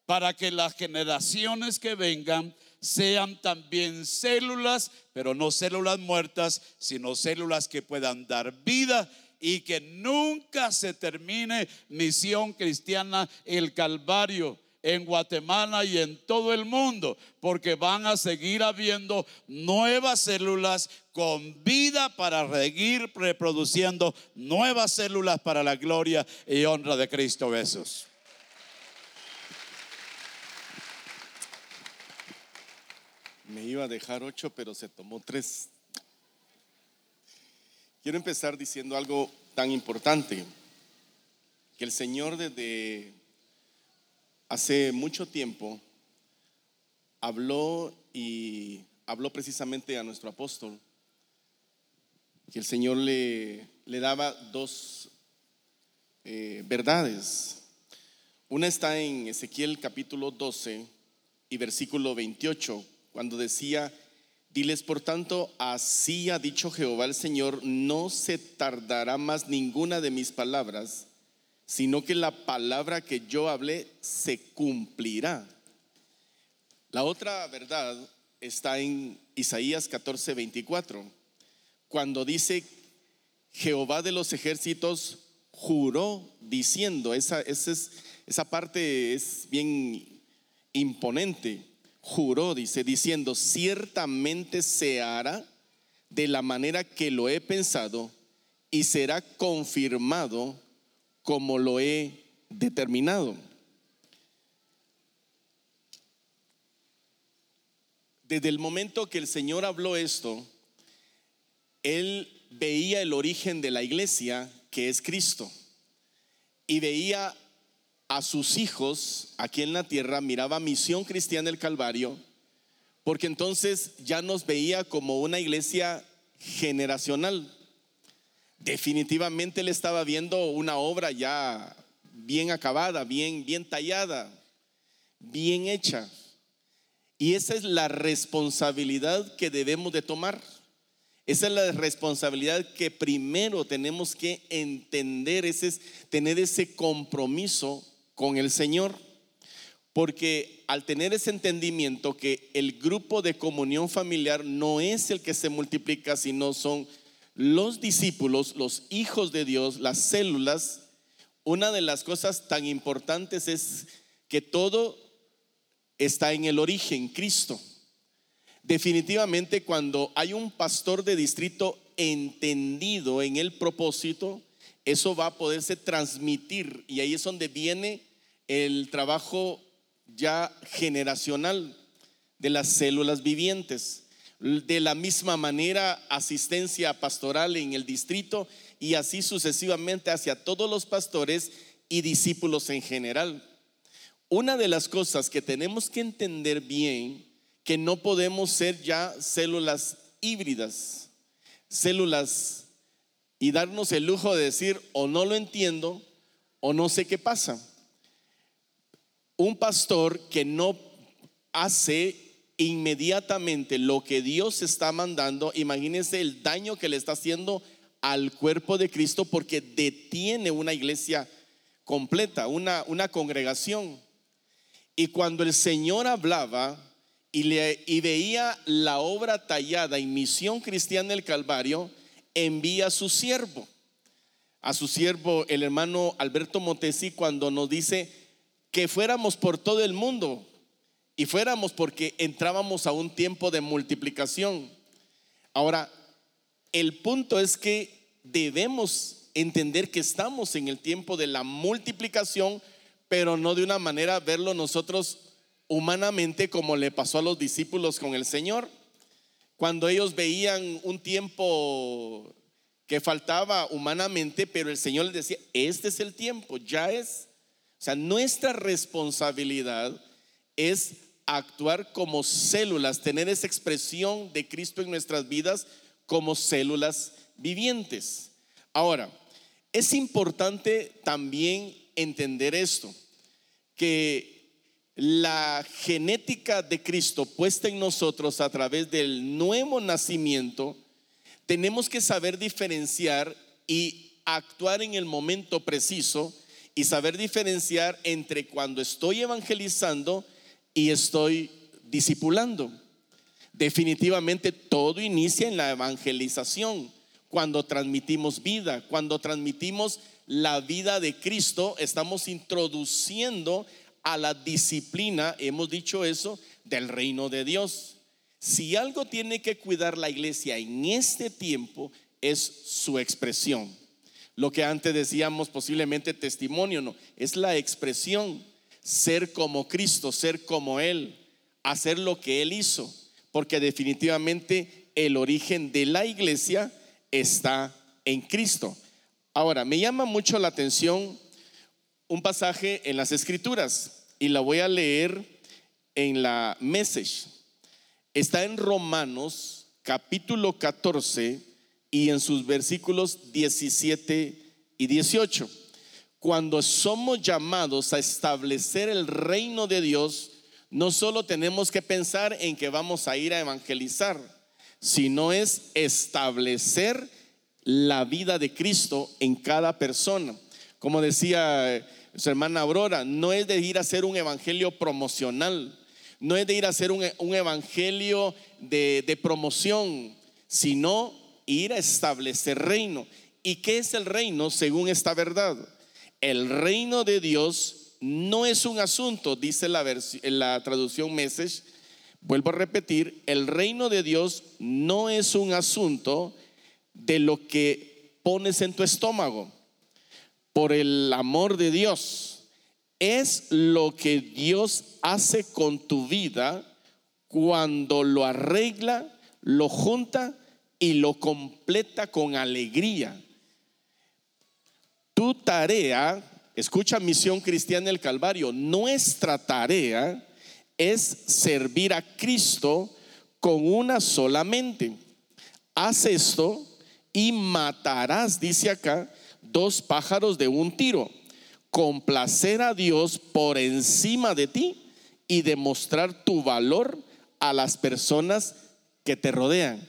para que las generaciones que vengan sean también células, pero no células muertas, sino células que puedan dar vida. Y que nunca se termine Misión Cristiana el Calvario en Guatemala y en todo el mundo, porque van a seguir habiendo nuevas células con vida para seguir reproduciendo nuevas células para la gloria y honra de Cristo Jesús. Me iba a dejar ocho, pero se tomó tres. Quiero empezar diciendo algo tan importante, que el Señor desde hace mucho tiempo habló, y habló precisamente a nuestro apóstol, que el Señor le, le daba dos eh, verdades. Una está en Ezequiel capítulo doce y versículo veintiocho, cuando decía: diles por tanto, así ha dicho Jehová el Señor, no se tardará más ninguna de mis palabras, sino que la palabra que yo hablé se cumplirá. La otra verdad está en Isaías catorce veinticuatro, cuando dice: Jehová de los ejércitos juró diciendo. Esa, esa, es, esa parte es bien imponente. Juró, dice, diciendo: ciertamente se hará de la manera que lo he pensado, y será confirmado como lo he determinado. Desde el momento que el Señor habló esto, Él veía el origen de la iglesia, que es Cristo, y veía a sus hijos aquí en la tierra, miraba Misión Cristiana del Calvario, porque entonces ya nos veía como una iglesia generacional. Definitivamente él estaba viendo una obra ya bien acabada, bien, bien tallada, bien hecha. Y esa es la responsabilidad que debemos de tomar. Esa es la responsabilidad que primero tenemos que entender, ese es tener ese compromiso con el Señor. Porque al tener ese entendimiento que el grupo de comunión familiar no es el que se multiplica, sino son los discípulos, los hijos de Dios, las células. Una de las cosas tan importantes es que todo está en el origen, Cristo. Definitivamente, cuando hay un pastor de distrito entendido en el propósito, eso va a poderse transmitir, y ahí es donde viene el trabajo ya generacional de las células vivientes. De la misma manera, asistencia pastoral en el distrito, y así sucesivamente hacia todos los pastores y discípulos en general. Una de las cosas que tenemos que entender bien, que no podemos ser ya células híbridas, células, y darnos el lujo de decir: o no lo entiendo, o no sé qué pasa. Un pastor que no hace inmediatamente lo que Dios está mandando, imagínense el daño que le está haciendo al cuerpo de Cristo, porque detiene una iglesia completa, una, una congregación. Y cuando el Señor hablaba y, le, y veía la obra tallada en Misión Cristiana del Calvario, envía a su siervo, a su siervo el hermano Alberto Montesi, cuando nos dice que fuéramos por todo el mundo, y fuéramos porque entrábamos a un tiempo de multiplicación. Ahora, el punto es que debemos entender que estamos en el tiempo de la multiplicación, pero no de una manera verlo nosotros humanamente, como le pasó a los discípulos con el Señor. Cuando ellos veían un tiempo que faltaba humanamente, pero el Señor les decía: este es el tiempo, ya es. O sea, nuestra responsabilidad es actuar como células, tener esa expresión de Cristo en nuestras vidas como células vivientes. Ahora, es importante también entender esto, que la genética de Cristo puesta en nosotros a través del nuevo nacimiento, tenemos que saber diferenciar y actuar en el momento preciso, y saber diferenciar entre cuando estoy evangelizando y estoy discipulando. Definitivamente todo inicia en la evangelización, cuando transmitimos vida, cuando transmitimos la vida de Cristo, estamos introduciendo a la disciplina, hemos dicho eso, del reino de Dios. Si algo tiene que cuidar la iglesia en este tiempo, es su expresión. Lo que antes decíamos posiblemente testimonio, no, es la expresión. Ser como Cristo, ser como Él, hacer lo que Él hizo, porque definitivamente el origen de la iglesia está en Cristo. Ahora, me llama mucho la atención un pasaje en las Escrituras, y la voy a leer en la Message. Está en Romanos capítulo catorce y en sus versículos diecisiete y dieciocho. Cuando somos llamados a establecer el reino de Dios, no solo tenemos que pensar en que vamos a ir a evangelizar, sino es establecer la vida de Cristo en cada persona. Como decía su hermana Aurora, no es de ir a hacer un evangelio promocional, no es de ir a hacer un, un evangelio de, de promoción, sino ir a establecer reino. ¿Y qué es el reino según esta verdad? El reino de Dios no es un asunto, dice la, vers- la traducción Message. Vuelvo a repetir, el reino de Dios no es un asunto de lo que pones en tu estómago. Por el amor de Dios, es lo que Dios hace con tu vida cuando lo arregla, lo junta y lo completa con alegría. Tu tarea, escucha Misión Cristiana del Calvario, nuestra tarea es servir a Cristo con una sola mente. Haz esto y matarás, dice acá, dos pájaros de un tiro: complacer a Dios por encima de ti y demostrar tu valor a las personas que te rodean.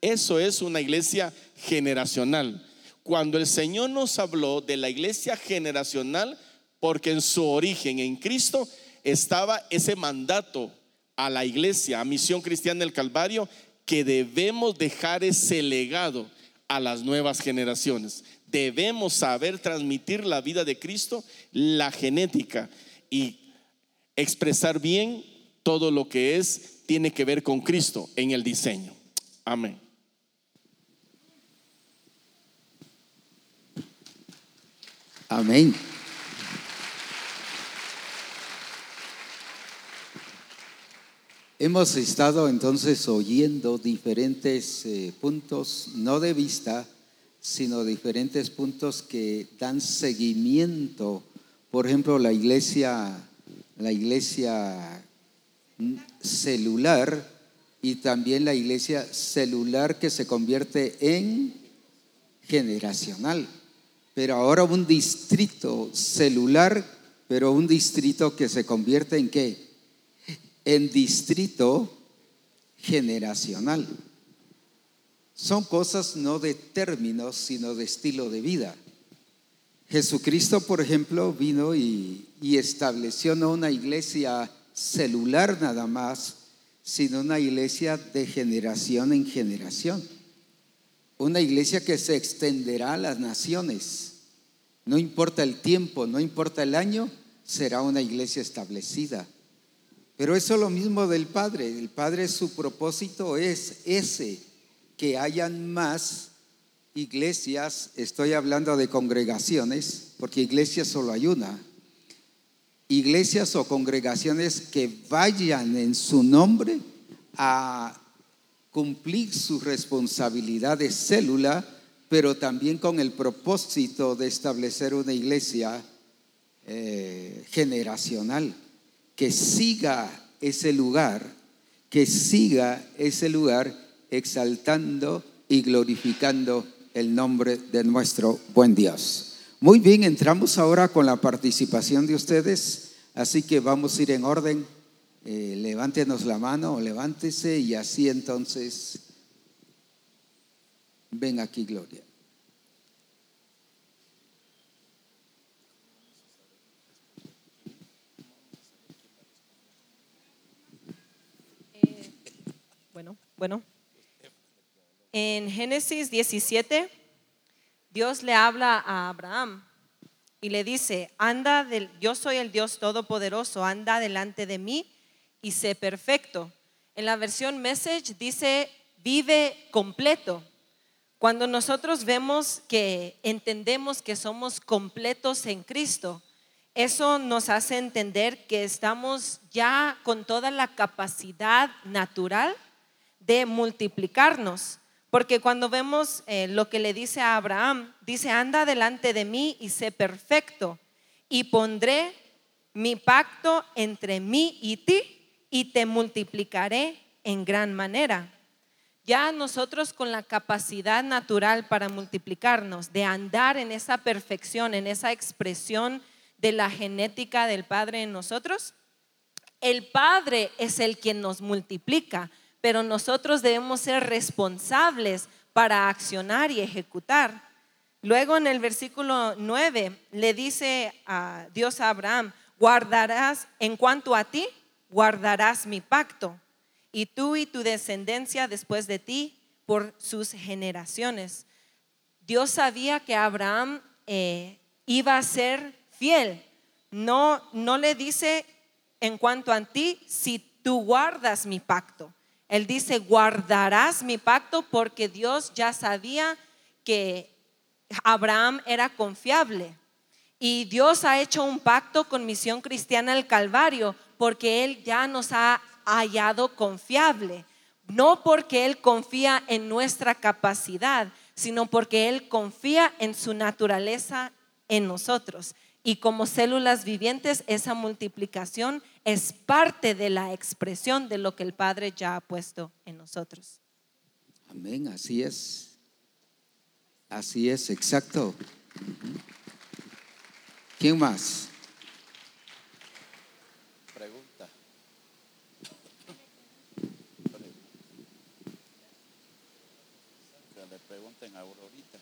Eso es una iglesia generacional. Cuando el Señor nos habló de la iglesia generacional, porque en su origen en Cristo estaba ese mandato a la iglesia, a Misión Cristiana del Calvario, que debemos dejar ese legado a las nuevas generaciones. Debemos saber transmitir la vida de Cristo, la genética, y expresar bien todo lo que es, tiene que ver con Cristo en el diseño. Amén. Amén. Hemos estado entonces oyendo diferentes eh, puntos, no de vista, sino diferentes puntos que dan seguimiento. Por ejemplo, la iglesia, la iglesia celular, y también la iglesia celular que se convierte en generacional. Pero ahora un distrito celular, pero un distrito que se convierte en ¿qué? En distrito generacional. son cosas no de términos, sino de estilo de vida. Jesucristo, por ejemplo, vino y, y estableció no una iglesia celular nada más, sino una iglesia de generación en generación. Una iglesia que se extenderá a las naciones. No importa el tiempo, no importa el año, será una iglesia establecida. Pero eso es lo mismo del Padre. El Padre, su propósito es ese, que hayan más iglesias, estoy hablando de congregaciones, porque iglesia solo hay una, iglesias o congregaciones que vayan en su nombre a cumplir su responsabilidad de célula, pero también con el propósito de establecer una iglesia eh, generacional, que siga ese lugar, que siga ese lugar exaltando y glorificando el nombre de nuestro buen Dios. Muy bien, entramos ahora con la participación de ustedes, así que vamos a ir en orden. Eh, levántenos la mano o levántese y así entonces, ven aquí, Gloria. Eh, bueno, bueno. En Génesis diecisiete, Dios le habla a Abraham y le dice: anda, del, yo soy el Dios Todopoderoso, anda delante de mí y sé perfecto. En la versión Message dice: vive completo. Cuando nosotros vemos que entendemos que somos completos en Cristo, eso nos hace entender que estamos ya con toda la capacidad natural de multiplicarnos. Porque cuando vemos eh, lo que le dice a Abraham, dice: anda delante de mí y sé perfecto, y pondré mi pacto entre mí y ti, y te multiplicaré en gran manera. Ya nosotros con la capacidad natural para multiplicarnos, de andar en esa perfección, en esa expresión de la genética del Padre en nosotros, el Padre es el quien nos multiplica. Pero nosotros debemos ser responsables para accionar y ejecutar. Luego en el versículo nueve le dice a Dios a Abraham: guardarás, en cuanto a ti, guardarás mi pacto, y tú y tu descendencia después de ti por sus generaciones. Dios sabía que Abraham eh, iba a ser fiel. No, no le dice: en cuanto a ti, si tú guardas mi pacto. Él dice: guardarás mi pacto, porque Dios ya sabía que Abraham era confiable. Y Dios ha hecho un pacto con Misión Cristiana del Calvario porque Él ya nos ha hallado confiable. No porque Él confía en nuestra capacidad, sino porque Él confía en su naturaleza en nosotros. Y como células vivientes, esa multiplicación es parte de la expresión de lo que el Padre ya ha puesto en nosotros. Amén, así es. Así es, exacto. ¿Quién más? Pregunta. Que le pregunten a Aurorita.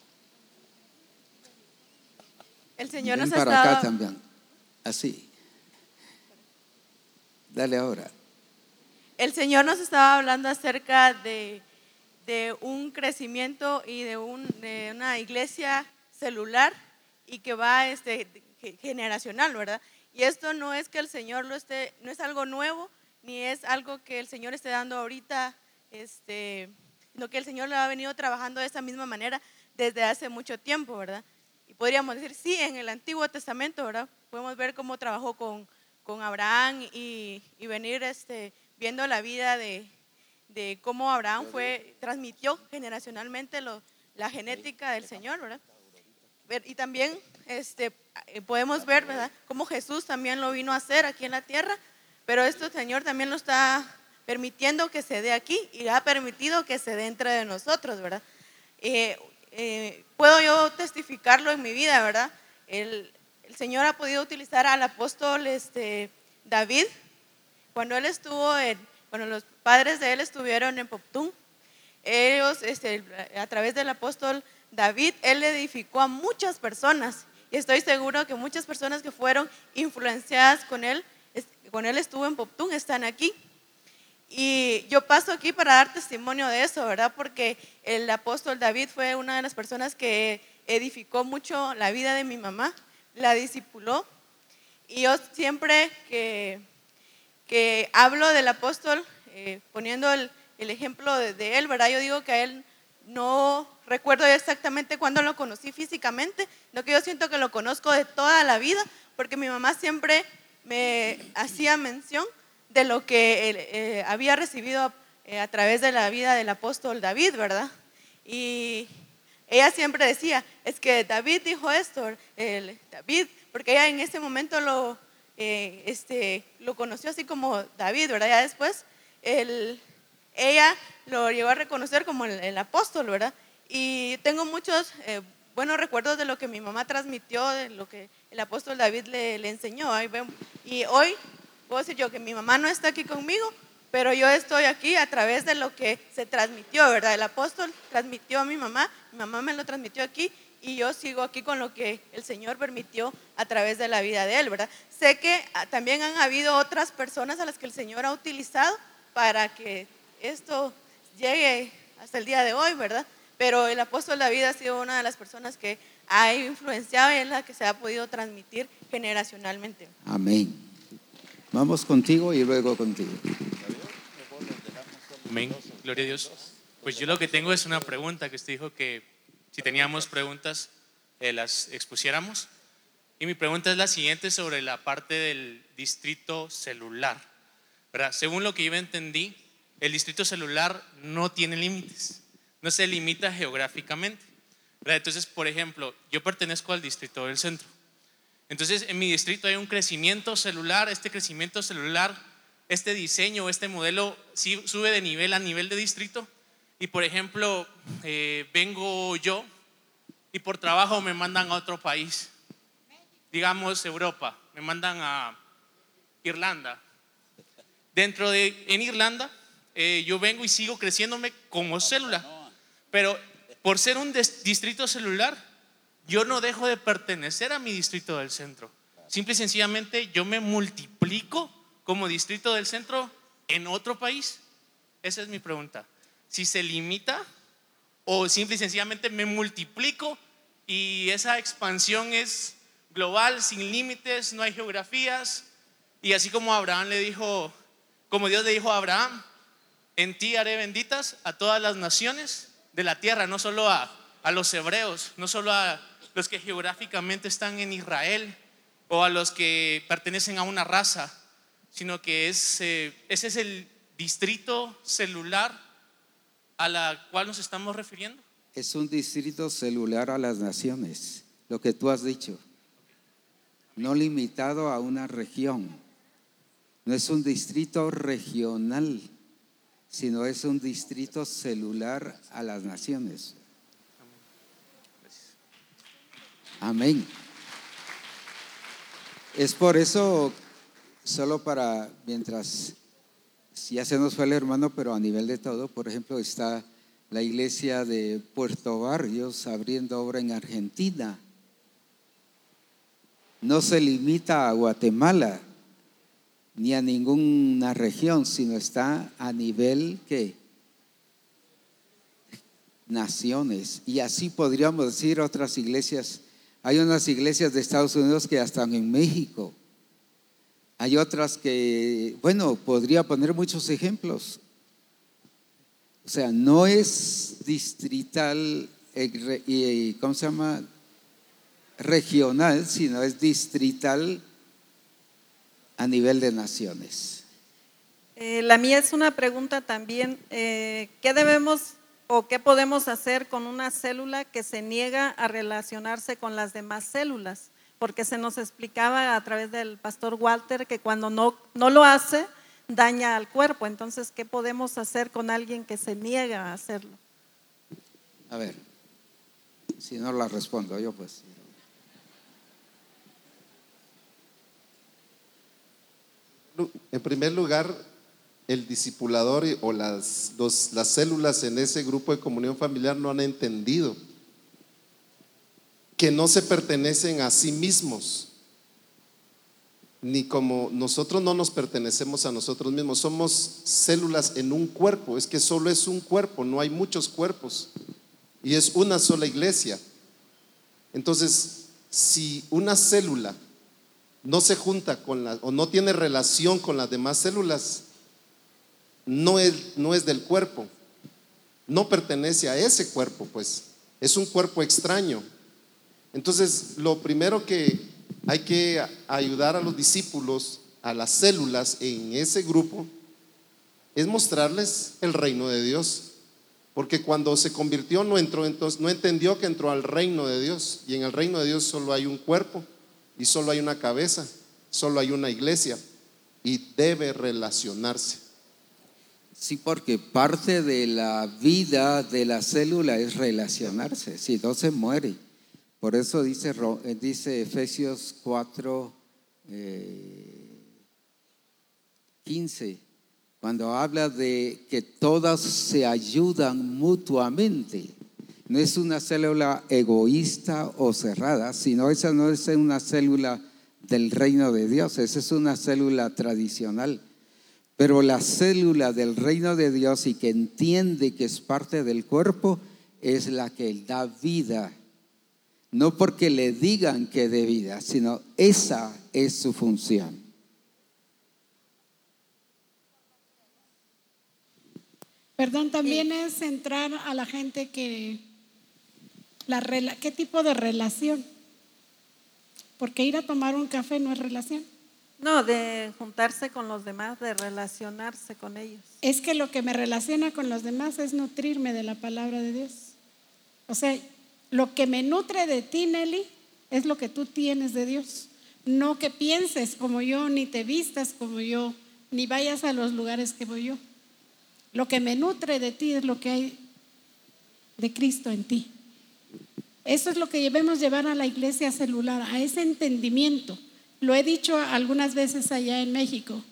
El Señor nos ha estado... para acá también, así. Dale ahora. El Señor nos estaba hablando acerca de, de un crecimiento y de, un, de una iglesia celular y que va este, generacional, ¿verdad? Y esto no es que el Señor lo esté, no es algo nuevo, ni es algo que el Señor esté dando ahorita, este, sino que el Señor lo ha venido trabajando de esa misma manera desde hace mucho tiempo, ¿verdad? Y podríamos decir, sí, en el Antiguo Testamento, ¿verdad? Podemos ver cómo trabajó con con Abraham y, y venir este, viendo la vida de, de cómo Abraham fue, transmitió generacionalmente lo, la genética del Señor, ¿verdad? Y también este, podemos ver, ¿verdad?, cómo Jesús también lo vino a hacer aquí en la tierra, pero esto Señor también lo está permitiendo que se dé aquí y ha permitido que se dé entre de nosotros, ¿verdad? Eh, eh, puedo yo testificarlo en mi vida, ¿verdad? El El Señor ha podido utilizar al apóstol este, David cuando él estuvo en, cuando los padres de él estuvieron en Poptún. ellos, este, a través del apóstol David, él edificó a muchas personas. Y estoy seguro que muchas personas que fueron influenciadas con él, con él estuvo en Poptún, están aquí. Y yo paso aquí para dar testimonio de eso, ¿verdad? Porque el apóstol David fue una de las personas que edificó mucho la vida de mi mamá, la discipuló. Y yo siempre que, que hablo del apóstol, eh, poniendo el, el ejemplo de, de él, ¿verdad? Yo digo que a él no recuerdo exactamente cuándo lo conocí físicamente, no, que yo siento que lo conozco de toda la vida, porque mi mamá siempre me hacía mención de lo que eh, eh, había recibido eh, a través de la vida del apóstol David, ¿verdad? Y ella siempre decía, es que David dijo esto, el David, porque ella en ese momento lo, eh, este, lo conoció así como David, ¿verdad? Ya después el, ella lo llegó a reconocer como el, el apóstol, ¿verdad? Y tengo muchos eh, buenos recuerdos de lo que mi mamá transmitió, de lo que el apóstol David le, le enseñó. Y hoy puedo decir yo que mi mamá no está aquí conmigo, pero yo estoy aquí a través de lo que se transmitió, ¿verdad? El apóstol transmitió a mi mamá, mi mamá me lo transmitió aquí y yo sigo aquí con lo que el Señor permitió a través de la vida de él, ¿verdad? Sé que también han habido otras personas a las que el Señor ha utilizado para que esto llegue hasta el día de hoy, ¿verdad? Pero el apóstol David ha sido una de las personas que ha influenciado y es la que se ha podido transmitir generacionalmente. Amén. Vamos contigo y luego contigo. Amén, gloria a Dios. Pues yo lo que tengo es una pregunta que usted dijo que si teníamos preguntas eh, las expusiéramos. Y mi pregunta es la siguiente sobre la parte del distrito celular, ¿verdad? Según lo que yo entendí, el distrito celular no tiene límites, no se limita geográficamente, ¿verdad? Entonces, por ejemplo, yo pertenezco al distrito del centro. Entonces, en mi distrito hay un crecimiento celular, este crecimiento celular, este diseño, este modelo, sí, sube de nivel a nivel de distrito. Y por ejemplo, eh, vengo yo y por trabajo me mandan a otro país, digamos Europa, me mandan a Irlanda. Dentro de, en Irlanda, eh, yo vengo y sigo creciéndome como célula, pero por ser un distrito celular, yo no dejo de pertenecer a mi distrito del centro. Simple y sencillamente yo me multiplico como distrito del centro en otro país. Esa es mi pregunta. Si se limita o simple y sencillamente me multiplico y esa expansión es global, sin límites, no hay geografías. Y así como Abraham le dijo, como Dios le dijo a Abraham, en ti haré benditas a todas las naciones de la tierra, no solo a, a los hebreos, no solo a los que geográficamente están en Israel o a los que pertenecen a una raza, sino que es, eh, ese es el distrito celular a la cual nos estamos refiriendo. Es un distrito celular a las naciones, lo que tú has dicho, no limitado a una región. No es un distrito regional, sino es un distrito celular a las naciones. Amén. Es por eso, solo para, mientras, ya se nos fue el hermano, pero a nivel de todo, por ejemplo, está la iglesia de Puerto Barrios abriendo obra en Argentina. No se limita a Guatemala ni a ninguna región, sino está a nivel que naciones. Y así podríamos decir otras iglesias. Hay unas iglesias de Estados Unidos que hasta en México. Hay otras que, bueno, podría poner muchos ejemplos. O sea, no es distrital, ¿cómo se llama? Regional, sino es distrital a nivel de naciones. Eh, la mía es una pregunta también. Eh, ¿Qué debemos o qué podemos hacer con una célula que se niega a relacionarse con las demás células? Porque se nos explicaba a través del pastor Walter que cuando no, no lo hace, daña al cuerpo. Entonces, ¿qué podemos hacer con alguien que se niega a hacerlo? A ver, si no la respondo yo, pues. En primer lugar, el discipulador o las, los, las células en ese grupo de comunión familiar no han entendido que no se pertenecen a sí mismos, ni como nosotros no nos pertenecemos a nosotros mismos, somos células en un cuerpo, es que solo es un cuerpo, no hay muchos cuerpos y es una sola iglesia. Entonces, si una célula no se junta con la, o no tiene relación con las demás células, no es, no es del cuerpo, no pertenece a ese cuerpo, pues es un cuerpo extraño. Entonces, lo primero que hay que ayudar a los discípulos, a las células en ese grupo, es mostrarles el reino de Dios. Porque cuando se convirtió no entró, entonces no entendió que entró al reino de Dios, y en el reino de Dios solo hay un cuerpo y solo hay una cabeza, solo hay una iglesia, y debe relacionarse. Sí, porque parte de la vida de la célula es relacionarse, si no se muere. Por eso dice, dice Efesios cuatro, eh, quince, cuando habla de que todas se ayudan mutuamente. No es una célula egoísta o cerrada, sino esa no es una célula del reino de Dios, esa es una célula tradicional. Pero la célula del reino de Dios y que entiende que es parte del cuerpo es la que da vida. No porque le digan que dé vida, sino esa es su función. Perdón, también eh, es entrar a la gente que, la, ¿qué tipo de relación? Porque ir a tomar un café no es relación. No, de juntarse con los demás, de relacionarse con ellos. Es que lo que me relaciona con los demás es nutrirme de la palabra de Dios. O sea, lo que me nutre de ti, Nelly, es lo que tú tienes de Dios. No que pienses como yo, ni te vistas como yo, ni vayas a los lugares que voy yo. Lo que me nutre de ti es lo que hay de Cristo en ti. Eso es lo que debemos llevar a la iglesia celular, a ese entendimiento. Lo he dicho algunas veces allá en México.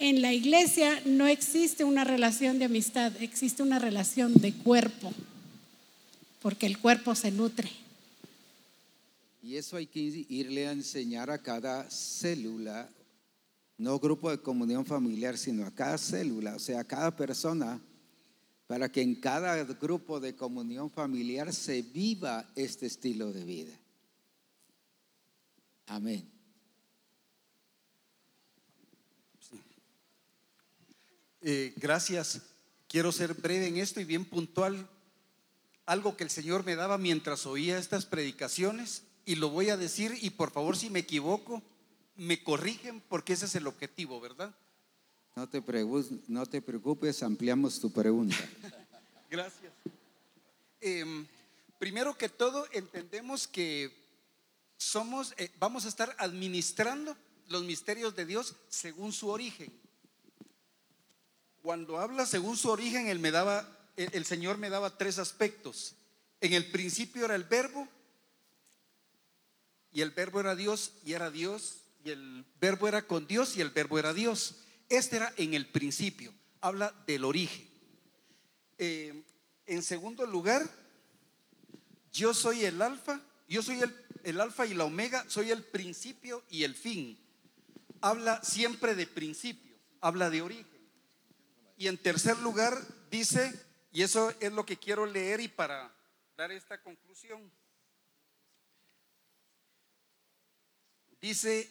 En la iglesia no existe una relación de amistad, existe una relación de cuerpo. Porque el cuerpo se nutre. Y eso hay que irle a enseñar a cada célula, no grupo de comunión familiar, sino a cada célula, o sea, a cada persona, para que en cada grupo de comunión familiar se viva este estilo de vida. Amén. Eh, gracias. Quiero ser breve en esto y bien puntual. Algo que el Señor me daba mientras oía estas predicaciones, y lo voy a decir, y por favor, si me equivoco, me corrigen, porque ese es el objetivo, ¿verdad? No te preocupes, no te preocupes, ampliamos tu pregunta. Gracias. Eh, primero que todo, entendemos que somos, eh, vamos a estar administrando los misterios de Dios según su origen. Cuando habla según su origen, él me daba... El Señor me daba tres aspectos. En el principio era el verbo, y el verbo era Dios, y era Dios, y el verbo era con Dios, y el verbo era Dios. Este era en el principio, habla del origen. eh, En segundo lugar, yo soy el alfa, yo soy el, el alfa y la omega, soy el principio y el fin. Habla siempre de principio, habla de origen. Y en tercer lugar dice... Y eso es lo que quiero leer, y para dar esta conclusión dice,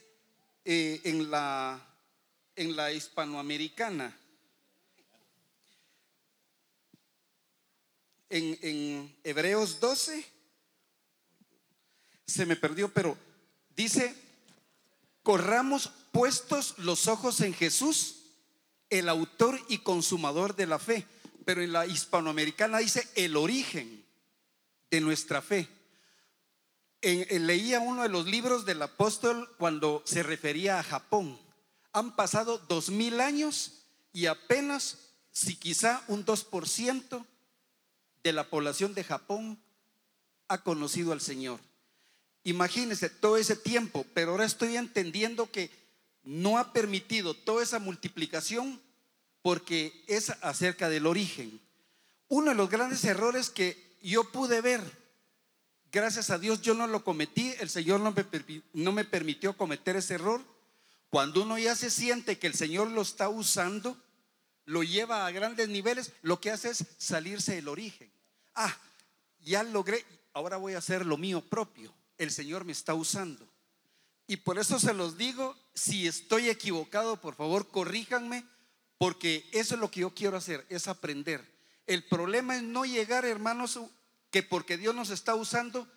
eh, en la en la hispanoamericana, en, en Hebreos doce, se me perdió, pero dice: corramos puestos los ojos en Jesús, el autor y consumador de la fe. Pero en la hispanoamericana dice: el origen de nuestra fe. En, en, leía uno de los libros del apóstol cuando se refería a Japón. Han pasado dos mil años y apenas, si quizá un dos por ciento de la población de Japón ha conocido al Señor. Imagínense todo ese tiempo, pero ahora estoy entendiendo que no ha permitido toda esa multiplicación porque es acerca del origen. Uno de los grandes errores que yo pude ver, gracias a Dios yo no lo cometí, el Señor no me, no me permitió cometer ese error. Cuando uno ya se siente que el Señor lo está usando, lo lleva a grandes niveles, lo que hace es salirse del origen. Ah, ya logré, ahora voy a hacer lo mío propio, el Señor me está usando. Y por eso se los digo, si estoy equivocado, por favor corríjanme, porque eso es lo que yo quiero hacer, es aprender. El problema es no llegar, hermanos, que porque Dios nos está usando,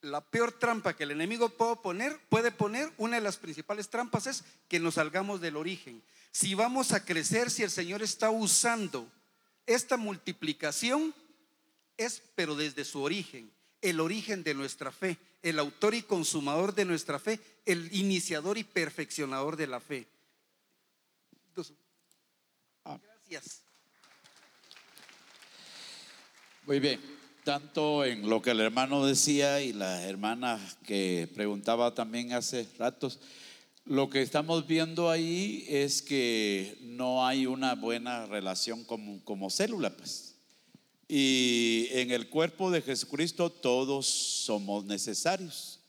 la peor trampa que el enemigo puede poner, puede poner, una de las principales trampas es que nos salgamos del origen. Si vamos a crecer, si el Señor está usando esta multiplicación, es pero desde su origen, el origen de nuestra fe, el autor y consumador de nuestra fe, el iniciador y perfeccionador de la fe. Gracias. Muy bien, tanto en lo que el hermano decía y la hermana que preguntaba también hace ratos, lo que estamos viendo ahí es que no hay una buena relación como, como célula, pues. Y en el cuerpo de Jesucristo todos somos necesarios.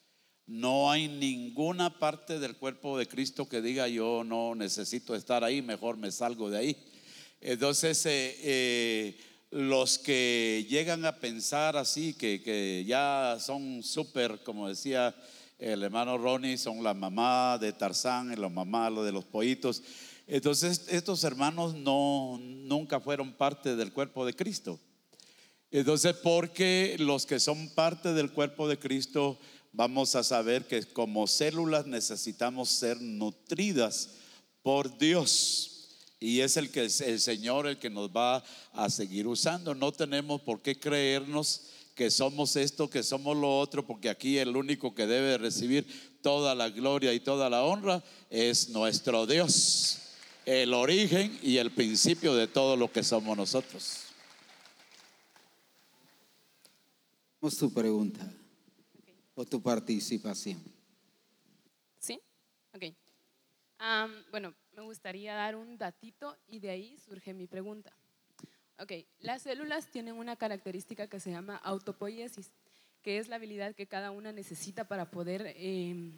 No hay ninguna parte del cuerpo de Cristo que diga yo no necesito estar ahí, mejor me salgo de ahí. Entonces, eh, eh, los que llegan a pensar así, que, que ya son súper, como decía el hermano Ronnie, son la mamá de Tarzán y la mamá de los pollitos. Entonces estos hermanos no, nunca fueron parte del cuerpo de Cristo. Entonces, porque los que son parte del cuerpo de Cristo vamos a saber que como células necesitamos ser nutridas por Dios. Y es el que el Señor el que nos va a seguir usando. No tenemos por qué creernos que somos esto, que somos lo otro, porque aquí el único que debe recibir toda la gloria y toda la honra es nuestro Dios, el origen y el principio de todo lo que somos nosotros. ¿Cómo es tu pregunta o tu participación? Sí, ok. um, Bueno, me gustaría dar un datito y de ahí surge mi pregunta. Ok, las células tienen una característica que se llama autopoiesis, que es la habilidad que cada una necesita para poder eh,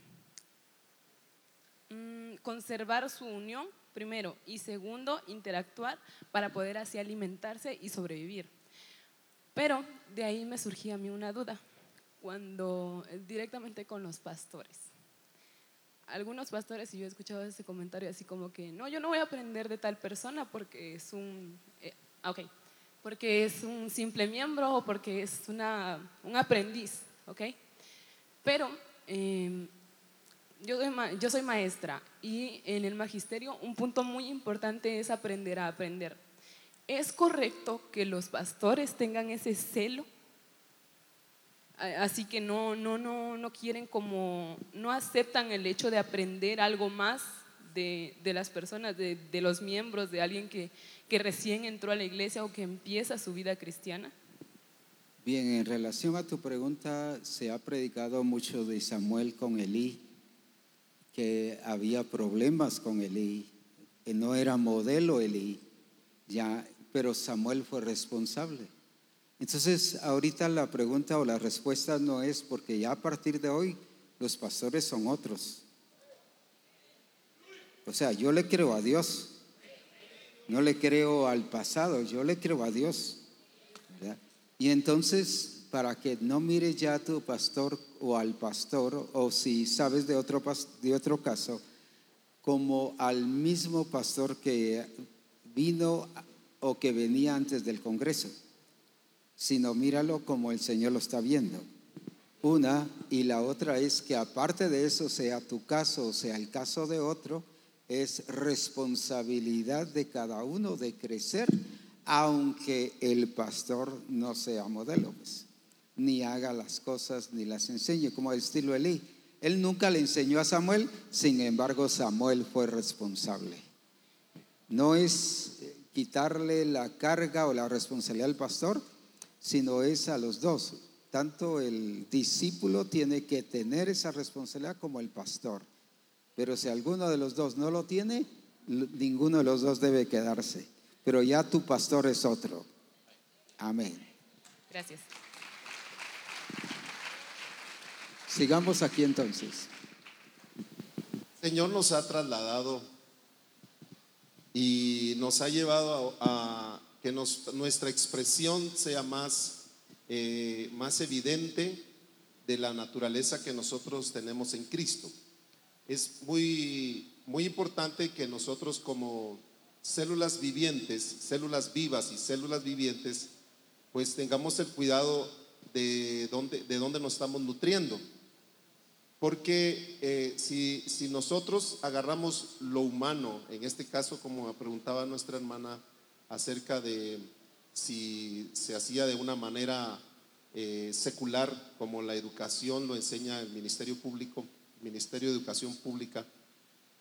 conservar su unión, primero, y segundo, interactuar para poder así alimentarse y sobrevivir. Pero de ahí me surgía a mí una duda, cuando directamente con los pastores. Algunos pastores, y yo he escuchado ese comentario así como que, no, yo no voy a aprender de tal persona porque es un... Eh, ok, porque es un simple miembro o porque es una, un aprendiz, ok. Pero eh, yo, soy ma- yo soy maestra y en el magisterio un punto muy importante es aprender a aprender. ¿Es correcto que los pastores tengan ese celo? Así que no, no, no, no quieren como, no aceptan el hecho de aprender algo más de, de las personas, de, de los miembros, de alguien que... que recién entró a la iglesia o que empieza su vida cristiana? Bien, en relación a tu pregunta, se ha predicado mucho de Samuel con Elí, que había problemas con Elí, que no era modelo Elí, ya, pero Samuel fue responsable. Entonces, ahorita la pregunta o la respuesta no es porque ya a partir de hoy los pastores son otros. O sea, yo le creo a Dios. No le creo al pasado, yo le creo a Dios, ¿verdad? Y entonces, para que no mires ya a tu pastor o al pastor, o si sabes de otro, de otro caso, como al mismo pastor que vino o que venía antes del Congreso, sino míralo como el Señor lo está viendo. Una, y la otra es que aparte de eso, sea tu caso o sea el caso de otro, es responsabilidad de cada uno de crecer, aunque el pastor no sea modelo, pues, ni haga las cosas ni las enseñe, como el estilo Elí. Él nunca le enseñó a Samuel, sin embargo Samuel fue responsable. No es quitarle la carga o la responsabilidad al pastor, sino es a los dos. Tanto el discípulo tiene que tener esa responsabilidad como el pastor. Pero si alguno de los dos no lo tiene, ninguno de los dos debe quedarse. pero ya tu pastor es otro. Amén. Gracias. Sigamos aquí entonces. El Señor nos ha trasladado y nos ha llevado a, a que nos, nuestra expresión sea más, eh, más evidente de la naturaleza que nosotros tenemos en Cristo. Es muy, muy importante que nosotros como células vivientes, células vivas y células vivientes, pues tengamos el cuidado de dónde, de dónde nos estamos nutriendo. Porque eh, si, si nosotros agarramos lo humano, en este caso como preguntaba nuestra hermana acerca de si se hacía de una manera eh, secular, como la educación lo enseña el Ministerio Público, Ministerio de Educación Pública,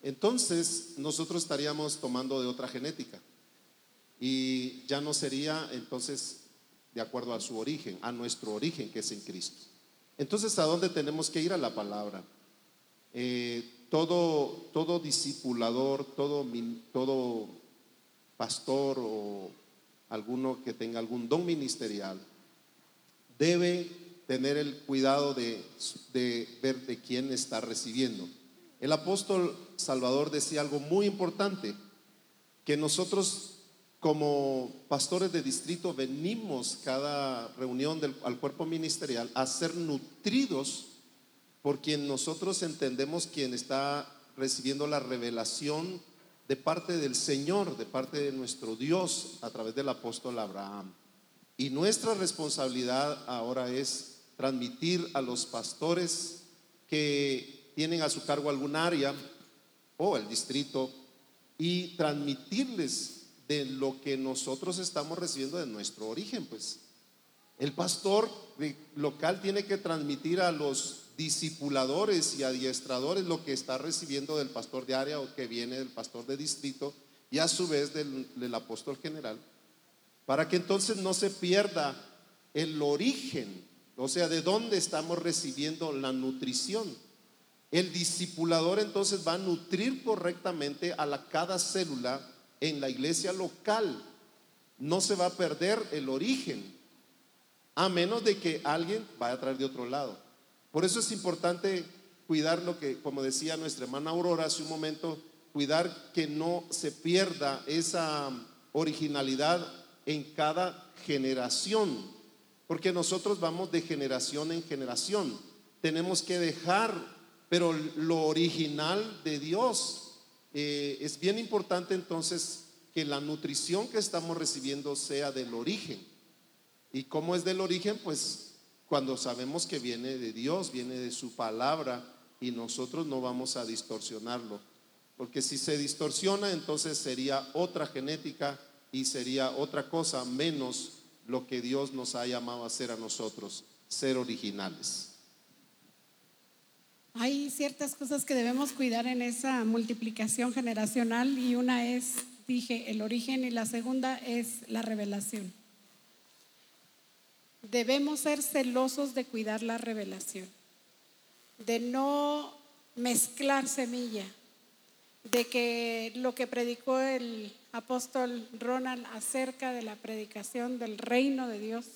entonces nosotros estaríamos tomando de otra genética y ya no sería entonces de acuerdo a su origen, a nuestro origen que es en Cristo. Entonces, ¿a dónde tenemos que ir? A la palabra. Eh, todo, todo discipulador, todo, todo pastor o alguno que tenga algún don ministerial debe tener el cuidado de, de ver de quién está recibiendo. El apóstol Salvador decía algo muy importante, que nosotros como pastores de distrito venimos cada reunión del, al cuerpo ministerial a ser nutridos por quien nosotros entendemos quien está recibiendo la revelación de parte del Señor, de parte de nuestro Dios a través del apóstol Abraham. Y nuestra responsabilidad ahora es transmitir a los pastores que tienen a su cargo algún área o el distrito y transmitirles de lo que nosotros estamos recibiendo de nuestro origen. Pues el pastor local tiene que transmitir a los discipuladores y adiestradores lo que está recibiendo del pastor de área o que viene del pastor de distrito y a su vez del, del apóstol general, para que entonces no se pierda el origen, o sea, de dónde estamos recibiendo la nutrición. El discipulador entonces va a nutrir correctamente a la, cada célula en la iglesia local. No se va a perder el origen, a menos de que alguien vaya a traer de otro lado. Por eso es importante cuidar lo que, como decía nuestra hermana Aurora hace un momento, cuidar que no se pierda esa originalidad en cada generación, porque nosotros vamos de generación en generación. Tenemos que dejar, pero lo original de Dios. Eh, es bien importante entonces que la nutrición que estamos recibiendo sea del origen. ¿Y cómo es del origen? Pues cuando sabemos que viene de Dios, viene de su palabra, y nosotros no vamos a distorsionarlo, porque si se distorsiona entonces sería otra genética y sería otra cosa menos lo que Dios nos ha llamado a hacer a nosotros, ser originales. Hay ciertas cosas que debemos cuidar en esa multiplicación generacional, y una es, dije, el origen, y la segunda es la revelación. Debemos ser celosos de cuidar la revelación, de no mezclar semilla, de que lo que predicó el apóstol Ronald acerca de la predicación del reino de Dios,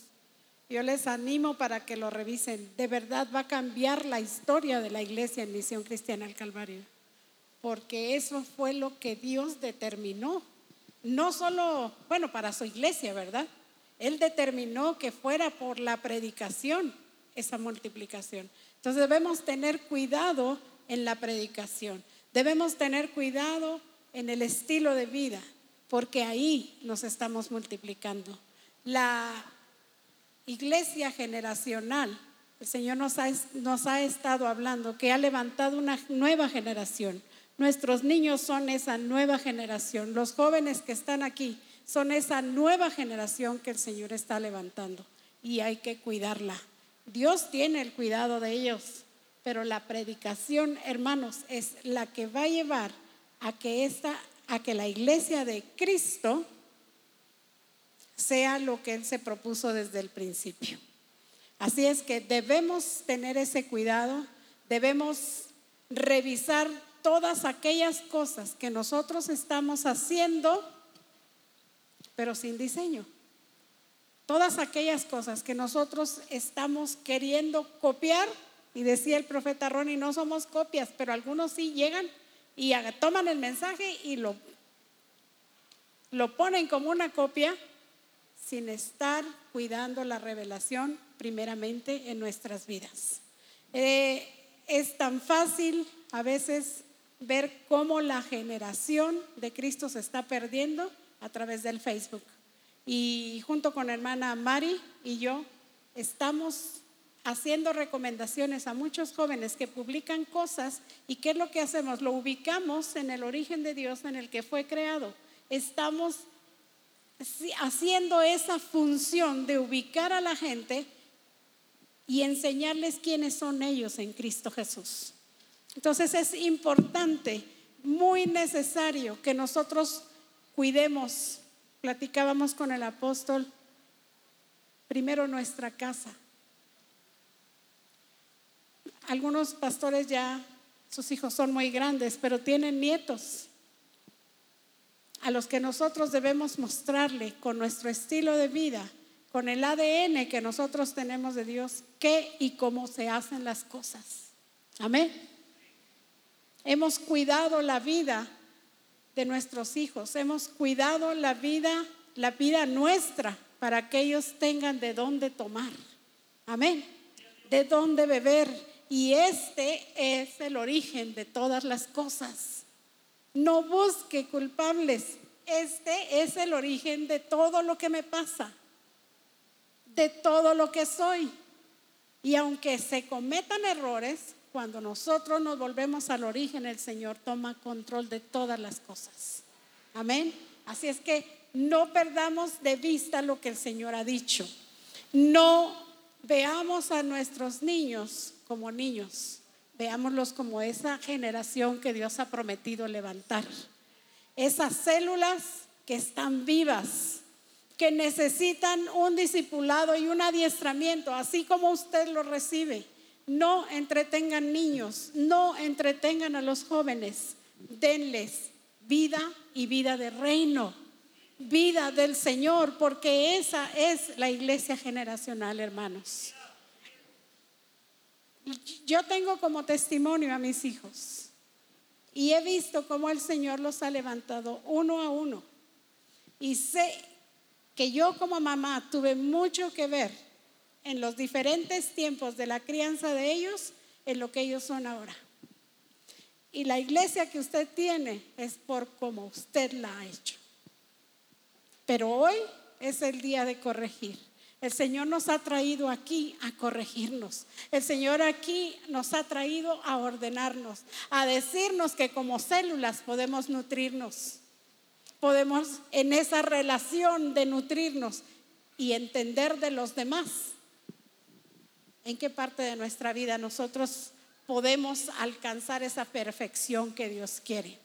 yo les animo para que lo revisen. De verdad va a cambiar la historia de la iglesia en Misión Cristiana del Calvario, porque eso fue lo que Dios determinó. No solo, bueno, para su iglesia, ¿verdad? Él determinó que fuera por la predicación esa multiplicación. Entonces debemos tener cuidado en la predicación, debemos tener cuidado en el estilo de vida, porque ahí nos estamos multiplicando. La iglesia generacional, el Señor nos ha, nos ha estado hablando que ha levantado una nueva generación. Nuestros niños son esa nueva generación, los jóvenes que están aquí son esa nueva generación que el Señor está levantando, y hay que cuidarla. Dios tiene el cuidado de ellos, pero la predicación, hermanos, es la que va a llevar a que, esta, a que la iglesia de Cristo sea lo que Él se propuso desde el principio. Así es que debemos tener ese cuidado, debemos revisar todas aquellas cosas que nosotros estamos haciendo pero sin diseño. Todas aquellas cosas que nosotros estamos queriendo copiar, y decía el profeta Ronald, no somos copias, pero algunos sí llegan y toman el mensaje y lo, lo ponen como una copia sin estar cuidando la revelación primeramente en nuestras vidas. Eh, es tan fácil a veces ver cómo la generación de Cristo se está perdiendo a través del Facebook. Y junto con hermana Mari y yo estamos haciendo recomendaciones a muchos jóvenes que publican cosas. ¿Y qué es lo que hacemos? Lo ubicamos en el origen de Dios en el que fue creado. Estamos haciendo esa función de ubicar a la gente y enseñarles quiénes son ellos en Cristo Jesús. Entonces es importante, muy necesario que nosotros cuidemos. Platicábamos con el apóstol, primero nuestra casa. Algunos pastores ya, sus hijos son muy grandes, pero tienen nietos a los que nosotros debemos mostrarle con nuestro estilo de vida, con el A D N que nosotros tenemos de Dios, qué y cómo se hacen las cosas. Amén. Hemos cuidado la vida de nuestros hijos, hemos cuidado la vida, la vida nuestra, para que ellos tengan de dónde tomar, amén, de dónde beber. Y este es el origen de todas las cosas. No busque culpables. Este es el origen de todo lo que me pasa, de todo lo que soy. Y aunque se cometan errores, cuando nosotros nos volvemos al origen, el Señor toma control de todas las cosas. Amén. Así es que no perdamos de vista lo que el Señor ha dicho. No veamos a nuestros niños como niños. Veámoslos como esa generación que Dios ha prometido levantar. Esas células que están vivas, que necesitan un discipulado y un adiestramiento, así como usted lo recibe. No entretengan niños, no entretengan a los jóvenes. Denles vida y vida de reino, vida del Señor, porque esa es la iglesia generacional, hermanos. Yo tengo como testimonio a mis hijos y he visto cómo el Señor los ha levantado uno a uno. Y sé que yo como mamá tuve mucho que ver en los diferentes tiempos de la crianza de ellos, en lo que ellos son ahora. Y la iglesia que usted tiene es por como usted la ha hecho. Pero hoy es el día de corregir. El Señor nos ha traído aquí a corregirnos. El Señor aquí nos ha traído a ordenarnos, a decirnos que como células podemos nutrirnos. Podemos en esa relación de nutrirnos y entender de los demás. ¿En qué parte de nuestra vida nosotros podemos alcanzar esa perfección que Dios quiere?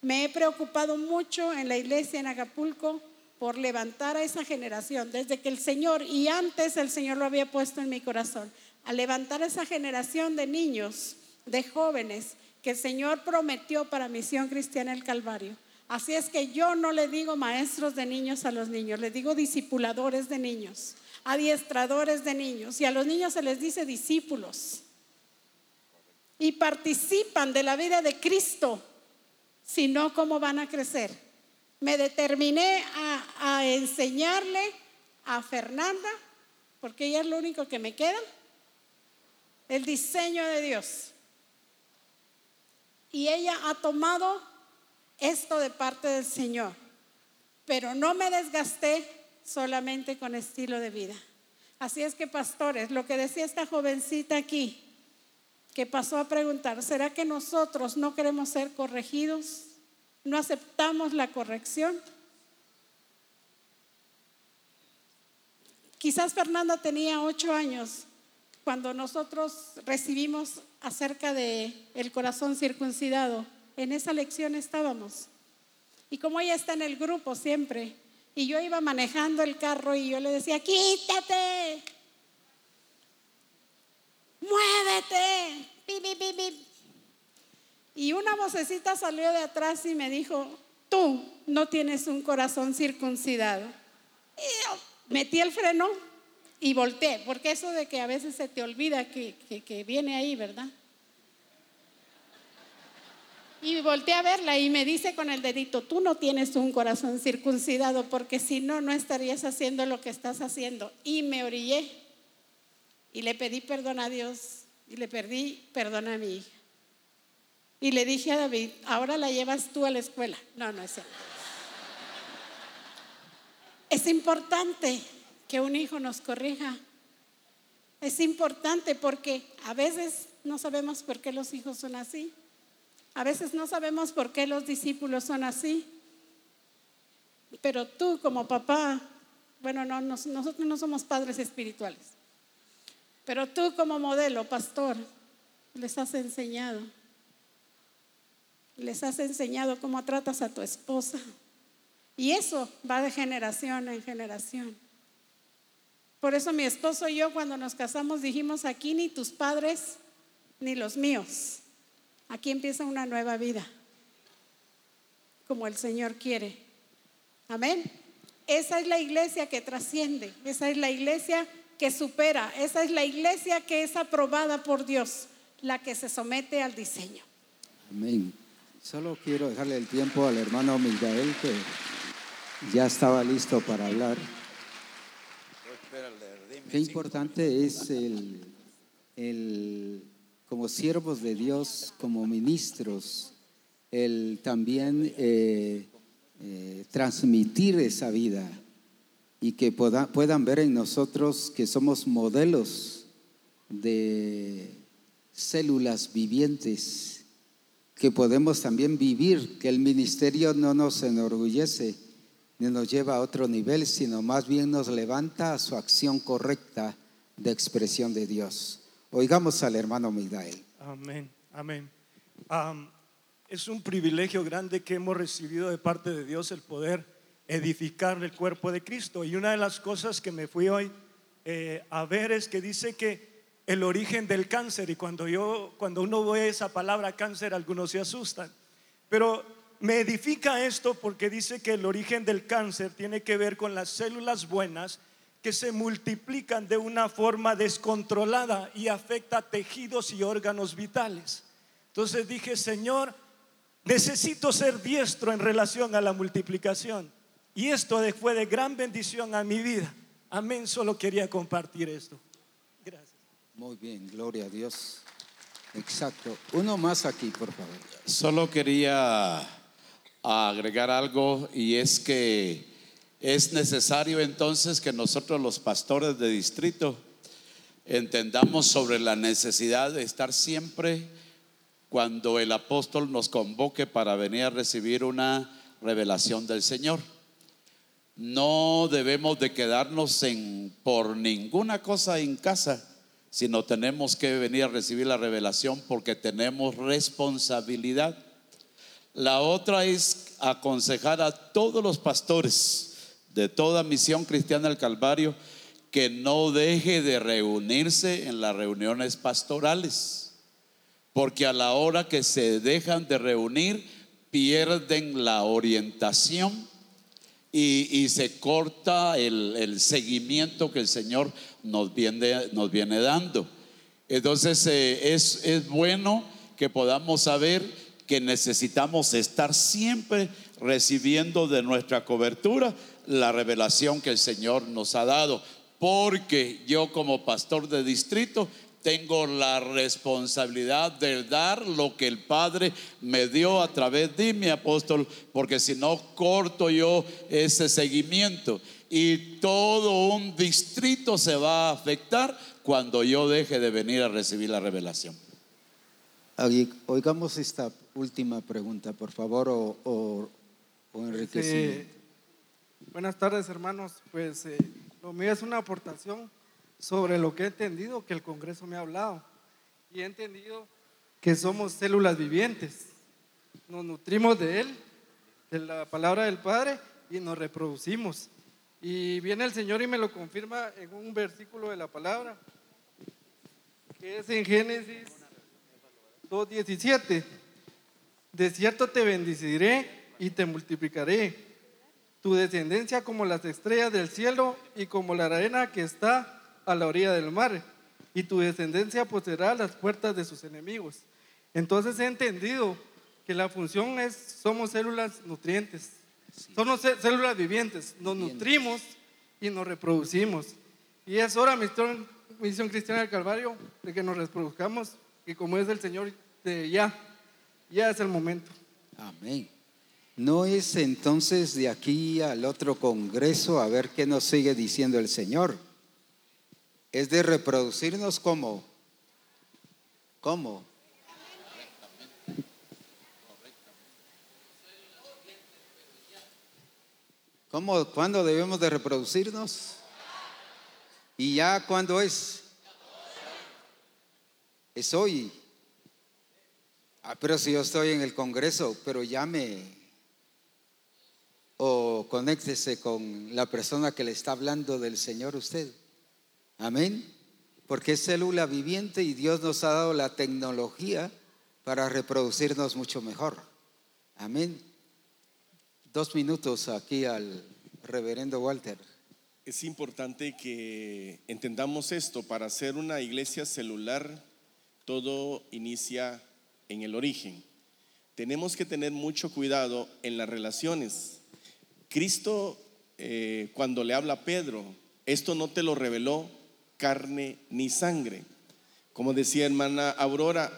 Me he preocupado mucho en la iglesia en Acapulco por levantar a esa generación, desde que el Señor, y antes el Señor lo había puesto en mi corazón, a levantar a esa generación de niños, de jóvenes, que el Señor prometió para Misión Cristiana del Calvario. Así es que yo no le digo maestros de niños a los niños, le digo discipuladores de niños, adiestradores de niños, y a los niños se les dice discípulos, y participan de la vida de Cristo. Si no, ¿cómo van a crecer? Me determiné a, a enseñarle a Fernanda, porque ella es lo único que me queda, el diseño de Dios, y ella ha tomado esto de parte del Señor. Pero no me desgasté solamente con estilo de vida. Así es que, pastores, lo que decía esta jovencita aquí, que pasó a preguntar, ¿será que nosotros no queremos ser corregidos? ¿No aceptamos la corrección? Quizás Fernanda tenía ocho años cuando nosotros recibimos acerca de el corazón circuncidado. En esa lección estábamos. Y como ella está en el grupo siempre, y yo iba manejando el carro y yo le decía, quítate, muévete, pip, pip, pip. Y una vocecita salió de atrás y me dijo, tú no tienes un corazón circuncidado. Y yo metí el freno y volteé, porque eso de que a veces se te olvida que, que, que viene ahí, ¿verdad? Y volteé a verla y me dice con el dedito: tú no tienes un corazón circuncidado, porque si no, no estarías haciendo lo que estás haciendo. Y me orillé y le pedí perdón a Dios y le pedí perdón a mi hija. Y le dije a David: ahora la llevas tú a la escuela. No, no es cierto. Es importante que un hijo nos corrija. Es importante porque a veces no sabemos por qué los hijos son así. A veces no sabemos por qué los discípulos son así. Pero tú como papá, bueno, no, nosotros no somos padres espirituales, pero tú como modelo, pastor, les has enseñado. Les has enseñado cómo tratas a tu esposa. Y eso va de generación en generación. Por eso mi esposo y yo, cuando nos casamos, dijimos: aquí ni tus padres ni los míos. Aquí empieza una nueva vida, como el Señor quiere. Amén. Esa es la iglesia que trasciende. Esa es la iglesia que supera. Esa es la iglesia que es aprobada por Dios, la que se somete al diseño. Amén. Solo quiero dejarle el tiempo al hermano Miguel, que ya estaba listo para hablar. Qué importante es el, el como siervos de Dios, como ministros, el también eh, eh, transmitir esa vida, y que poda, puedan ver en nosotros que somos modelos de células vivientes, que podemos también vivir, que el ministerio no nos enorgullece ni nos lleva a otro nivel, sino más bien nos levanta a su acción correcta de expresión de Dios. Oigamos al hermano Miguel. Amén, amén. Um, es un privilegio grande que hemos recibido de parte de Dios, el poder edificar el cuerpo de Cristo. Y una de las cosas que me fui hoy eh, a ver es que dice que el origen del cáncer, y cuando yo cuando uno ve esa palabra cáncer, algunos se asustan, pero me edifica esto, porque dice que el origen del cáncer tiene que ver con las células buenas que se multiplican de una forma descontrolada y afecta tejidos y órganos vitales. Entonces dije: Señor, necesito ser diestro en relación a la multiplicación, y esto fue de gran bendición a mi vida. Amén. Solo quería compartir esto. Gracias. Muy bien, gloria a Dios. Exacto. Uno más aquí, por favor. Solo quería agregar algo, y es que es necesario entonces que nosotros, los pastores de distrito, entendamos sobre la necesidad de estar siempre, cuando el apóstol nos convoque para venir a recibir una revelación del Señor. No debemos de quedarnos en, por ninguna cosa en casa, sino tenemos que venir a recibir la revelación, porque tenemos responsabilidad. La otra es aconsejar a todos los pastores de toda Misión Cristiana del Calvario que no deje de reunirse en las reuniones pastorales, porque a la hora que se dejan de reunir pierden la orientación y, y se corta el, el seguimiento que el Señor nos viene, nos viene dando. Entonces eh, es, es bueno que podamos saber que necesitamos estar siempre recibiendo de nuestra cobertura la revelación que el Señor nos ha dado, porque yo como pastor de distrito tengo la responsabilidad de dar lo que el Padre me dio a través de mi apóstol, porque si no, corto yo ese seguimiento, y todo un distrito se va a afectar cuando yo deje de venir a recibir la revelación. Oigamos esta última pregunta, por favor, o, o, o enriquecimiento. Sí. Buenas tardes, hermanos. Pues eh, lo mío es una aportación sobre lo que he entendido que el Congreso me ha hablado, y he entendido que somos células vivientes. Nos nutrimos de Él, de la palabra del Padre, y nos reproducimos. Y viene el Señor y me lo confirma en un versículo de la palabra, que es en Génesis dos diecisiete: de cierto te bendeciré y te multiplicaré tu descendencia como las estrellas del cielo y como la arena que está a la orilla del mar, y tu descendencia poseerá las puertas de sus enemigos. Entonces he entendido que la función es, somos células nutrientes, sí. somos células vivientes, nos Vivientes. Nutrimos y nos reproducimos. Y es hora, misión, misión Cristiana del Calvario, de que nos reproduzcamos, y como es del Señor, de ya, ya es el momento. Amén. No es entonces de aquí al otro congreso a ver qué nos sigue diciendo el Señor. Es de reproducirnos como, ¿cómo? ¿Cómo? ¿Cuándo debemos de reproducirnos? ¿Y ya cuándo es? Es hoy. Ah, pero si yo estoy en el congreso, pero llame o conéctese con la persona que le está hablando del Señor usted. Amén. Porque es célula viviente y Dios nos ha dado la tecnología para reproducirnos mucho mejor. Amén. Dos minutos aquí al reverendo Walter. Es importante que entendamos esto. Para ser una iglesia celular, todo inicia en el origen. Tenemos que tener mucho cuidado en las relaciones. Cristo, eh, cuando le habla a Pedro, esto no te lo reveló carne ni sangre. Como decía hermana Aurora,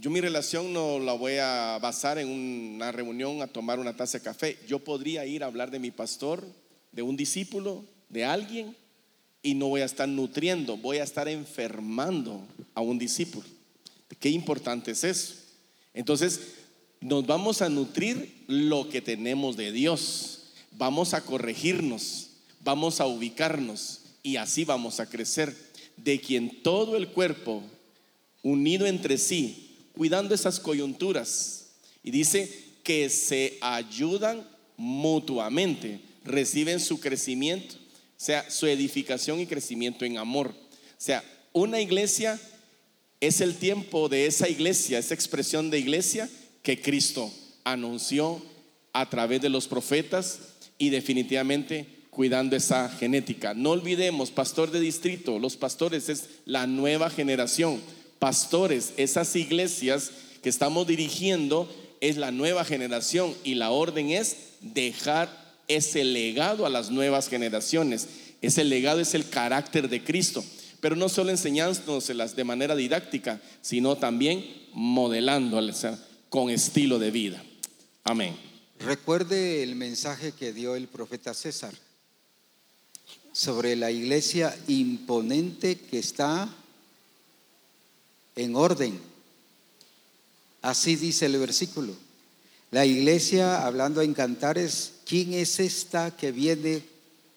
yo mi relación no la voy a basar en una reunión a tomar una taza de café. Yo podría ir a hablar de mi pastor, de un discípulo, de alguien, y no voy a estar nutriendo, voy a estar enfermando a un discípulo. Qué importante es eso. Entonces nos vamos a nutrir lo que tenemos de Dios. Vamos a corregirnos, vamos a ubicarnos, y así vamos a crecer. De quien todo el cuerpo unido entre sí, cuidando esas coyunturas, y dice que se ayudan mutuamente, reciben su crecimiento, o sea, su edificación y crecimiento en amor. O sea, una iglesia es el tiempo de esa iglesia, esa expresión de iglesia que Cristo anunció a través de los profetas, y definitivamente cuidando esa genética. No olvidemos, pastor de distrito, los pastores es la nueva generación. Pastores, esas iglesias que estamos dirigiendo es la nueva generación, y la orden es dejar ese legado a las nuevas generaciones. Ese legado es el carácter de Cristo, pero no solo enseñándoselas de manera didáctica, sino también modelándolas con estilo de vida. Amén. Recuerde el mensaje que dio el profeta César sobre la iglesia imponente que está en orden. Así dice el versículo. La iglesia, hablando en Cantares, ¿quién es esta que viene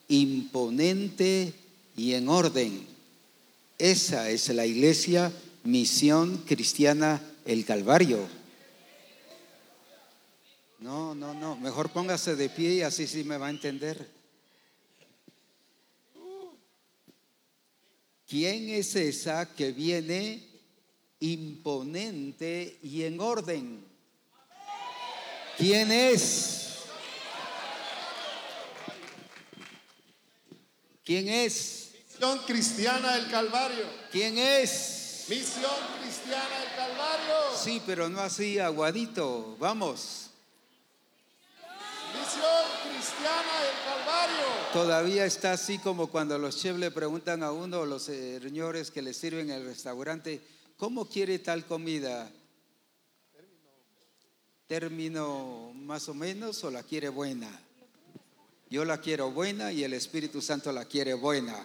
imponente y en orden? Esa es la iglesia Misión Cristiana El Calvario. No, no, no, mejor póngase de pie y así sí me va a entender. ¿Quién es esa que viene imponente y en orden? ¿Quién es? ¿Quién es? Misión Cristiana del Calvario. ¿Quién es? Misión Cristiana del Calvario. Sí, pero no así aguadito. Vamos. Misión Cristiana del Calvario. Todavía está así como cuando los chefs le preguntan a uno, los señores que le sirven en el restaurante, ¿cómo quiere tal comida? ¿Término más o menos o la quiere buena? Yo la quiero buena y el Espíritu Santo la quiere buena.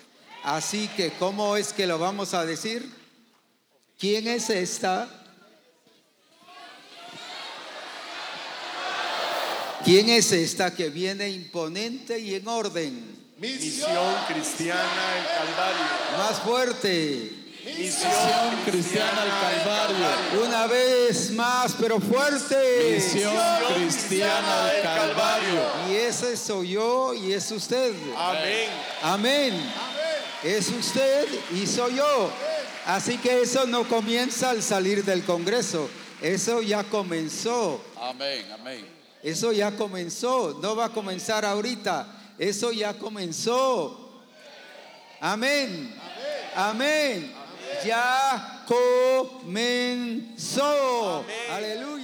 Así que, ¿cómo es que lo vamos a decir? ¿Quién es esta? ¿Quién es esta que viene imponente y en orden? Misión Cristiana del Calvario. Más fuerte. Misión Cristiana al Calvario. Una vez más, pero fuerte. Misión Cristiana al Calvario. Y ese soy yo y es usted. Amén. Amén. Amén. Es usted y soy yo. Así que eso no comienza al salir del Congreso. Eso ya comenzó. Amén, amén. Eso ya comenzó, no va a comenzar ahorita. Eso ya comenzó. Amén. Amén. Amén. Ya comenzó. Amén. Aleluya.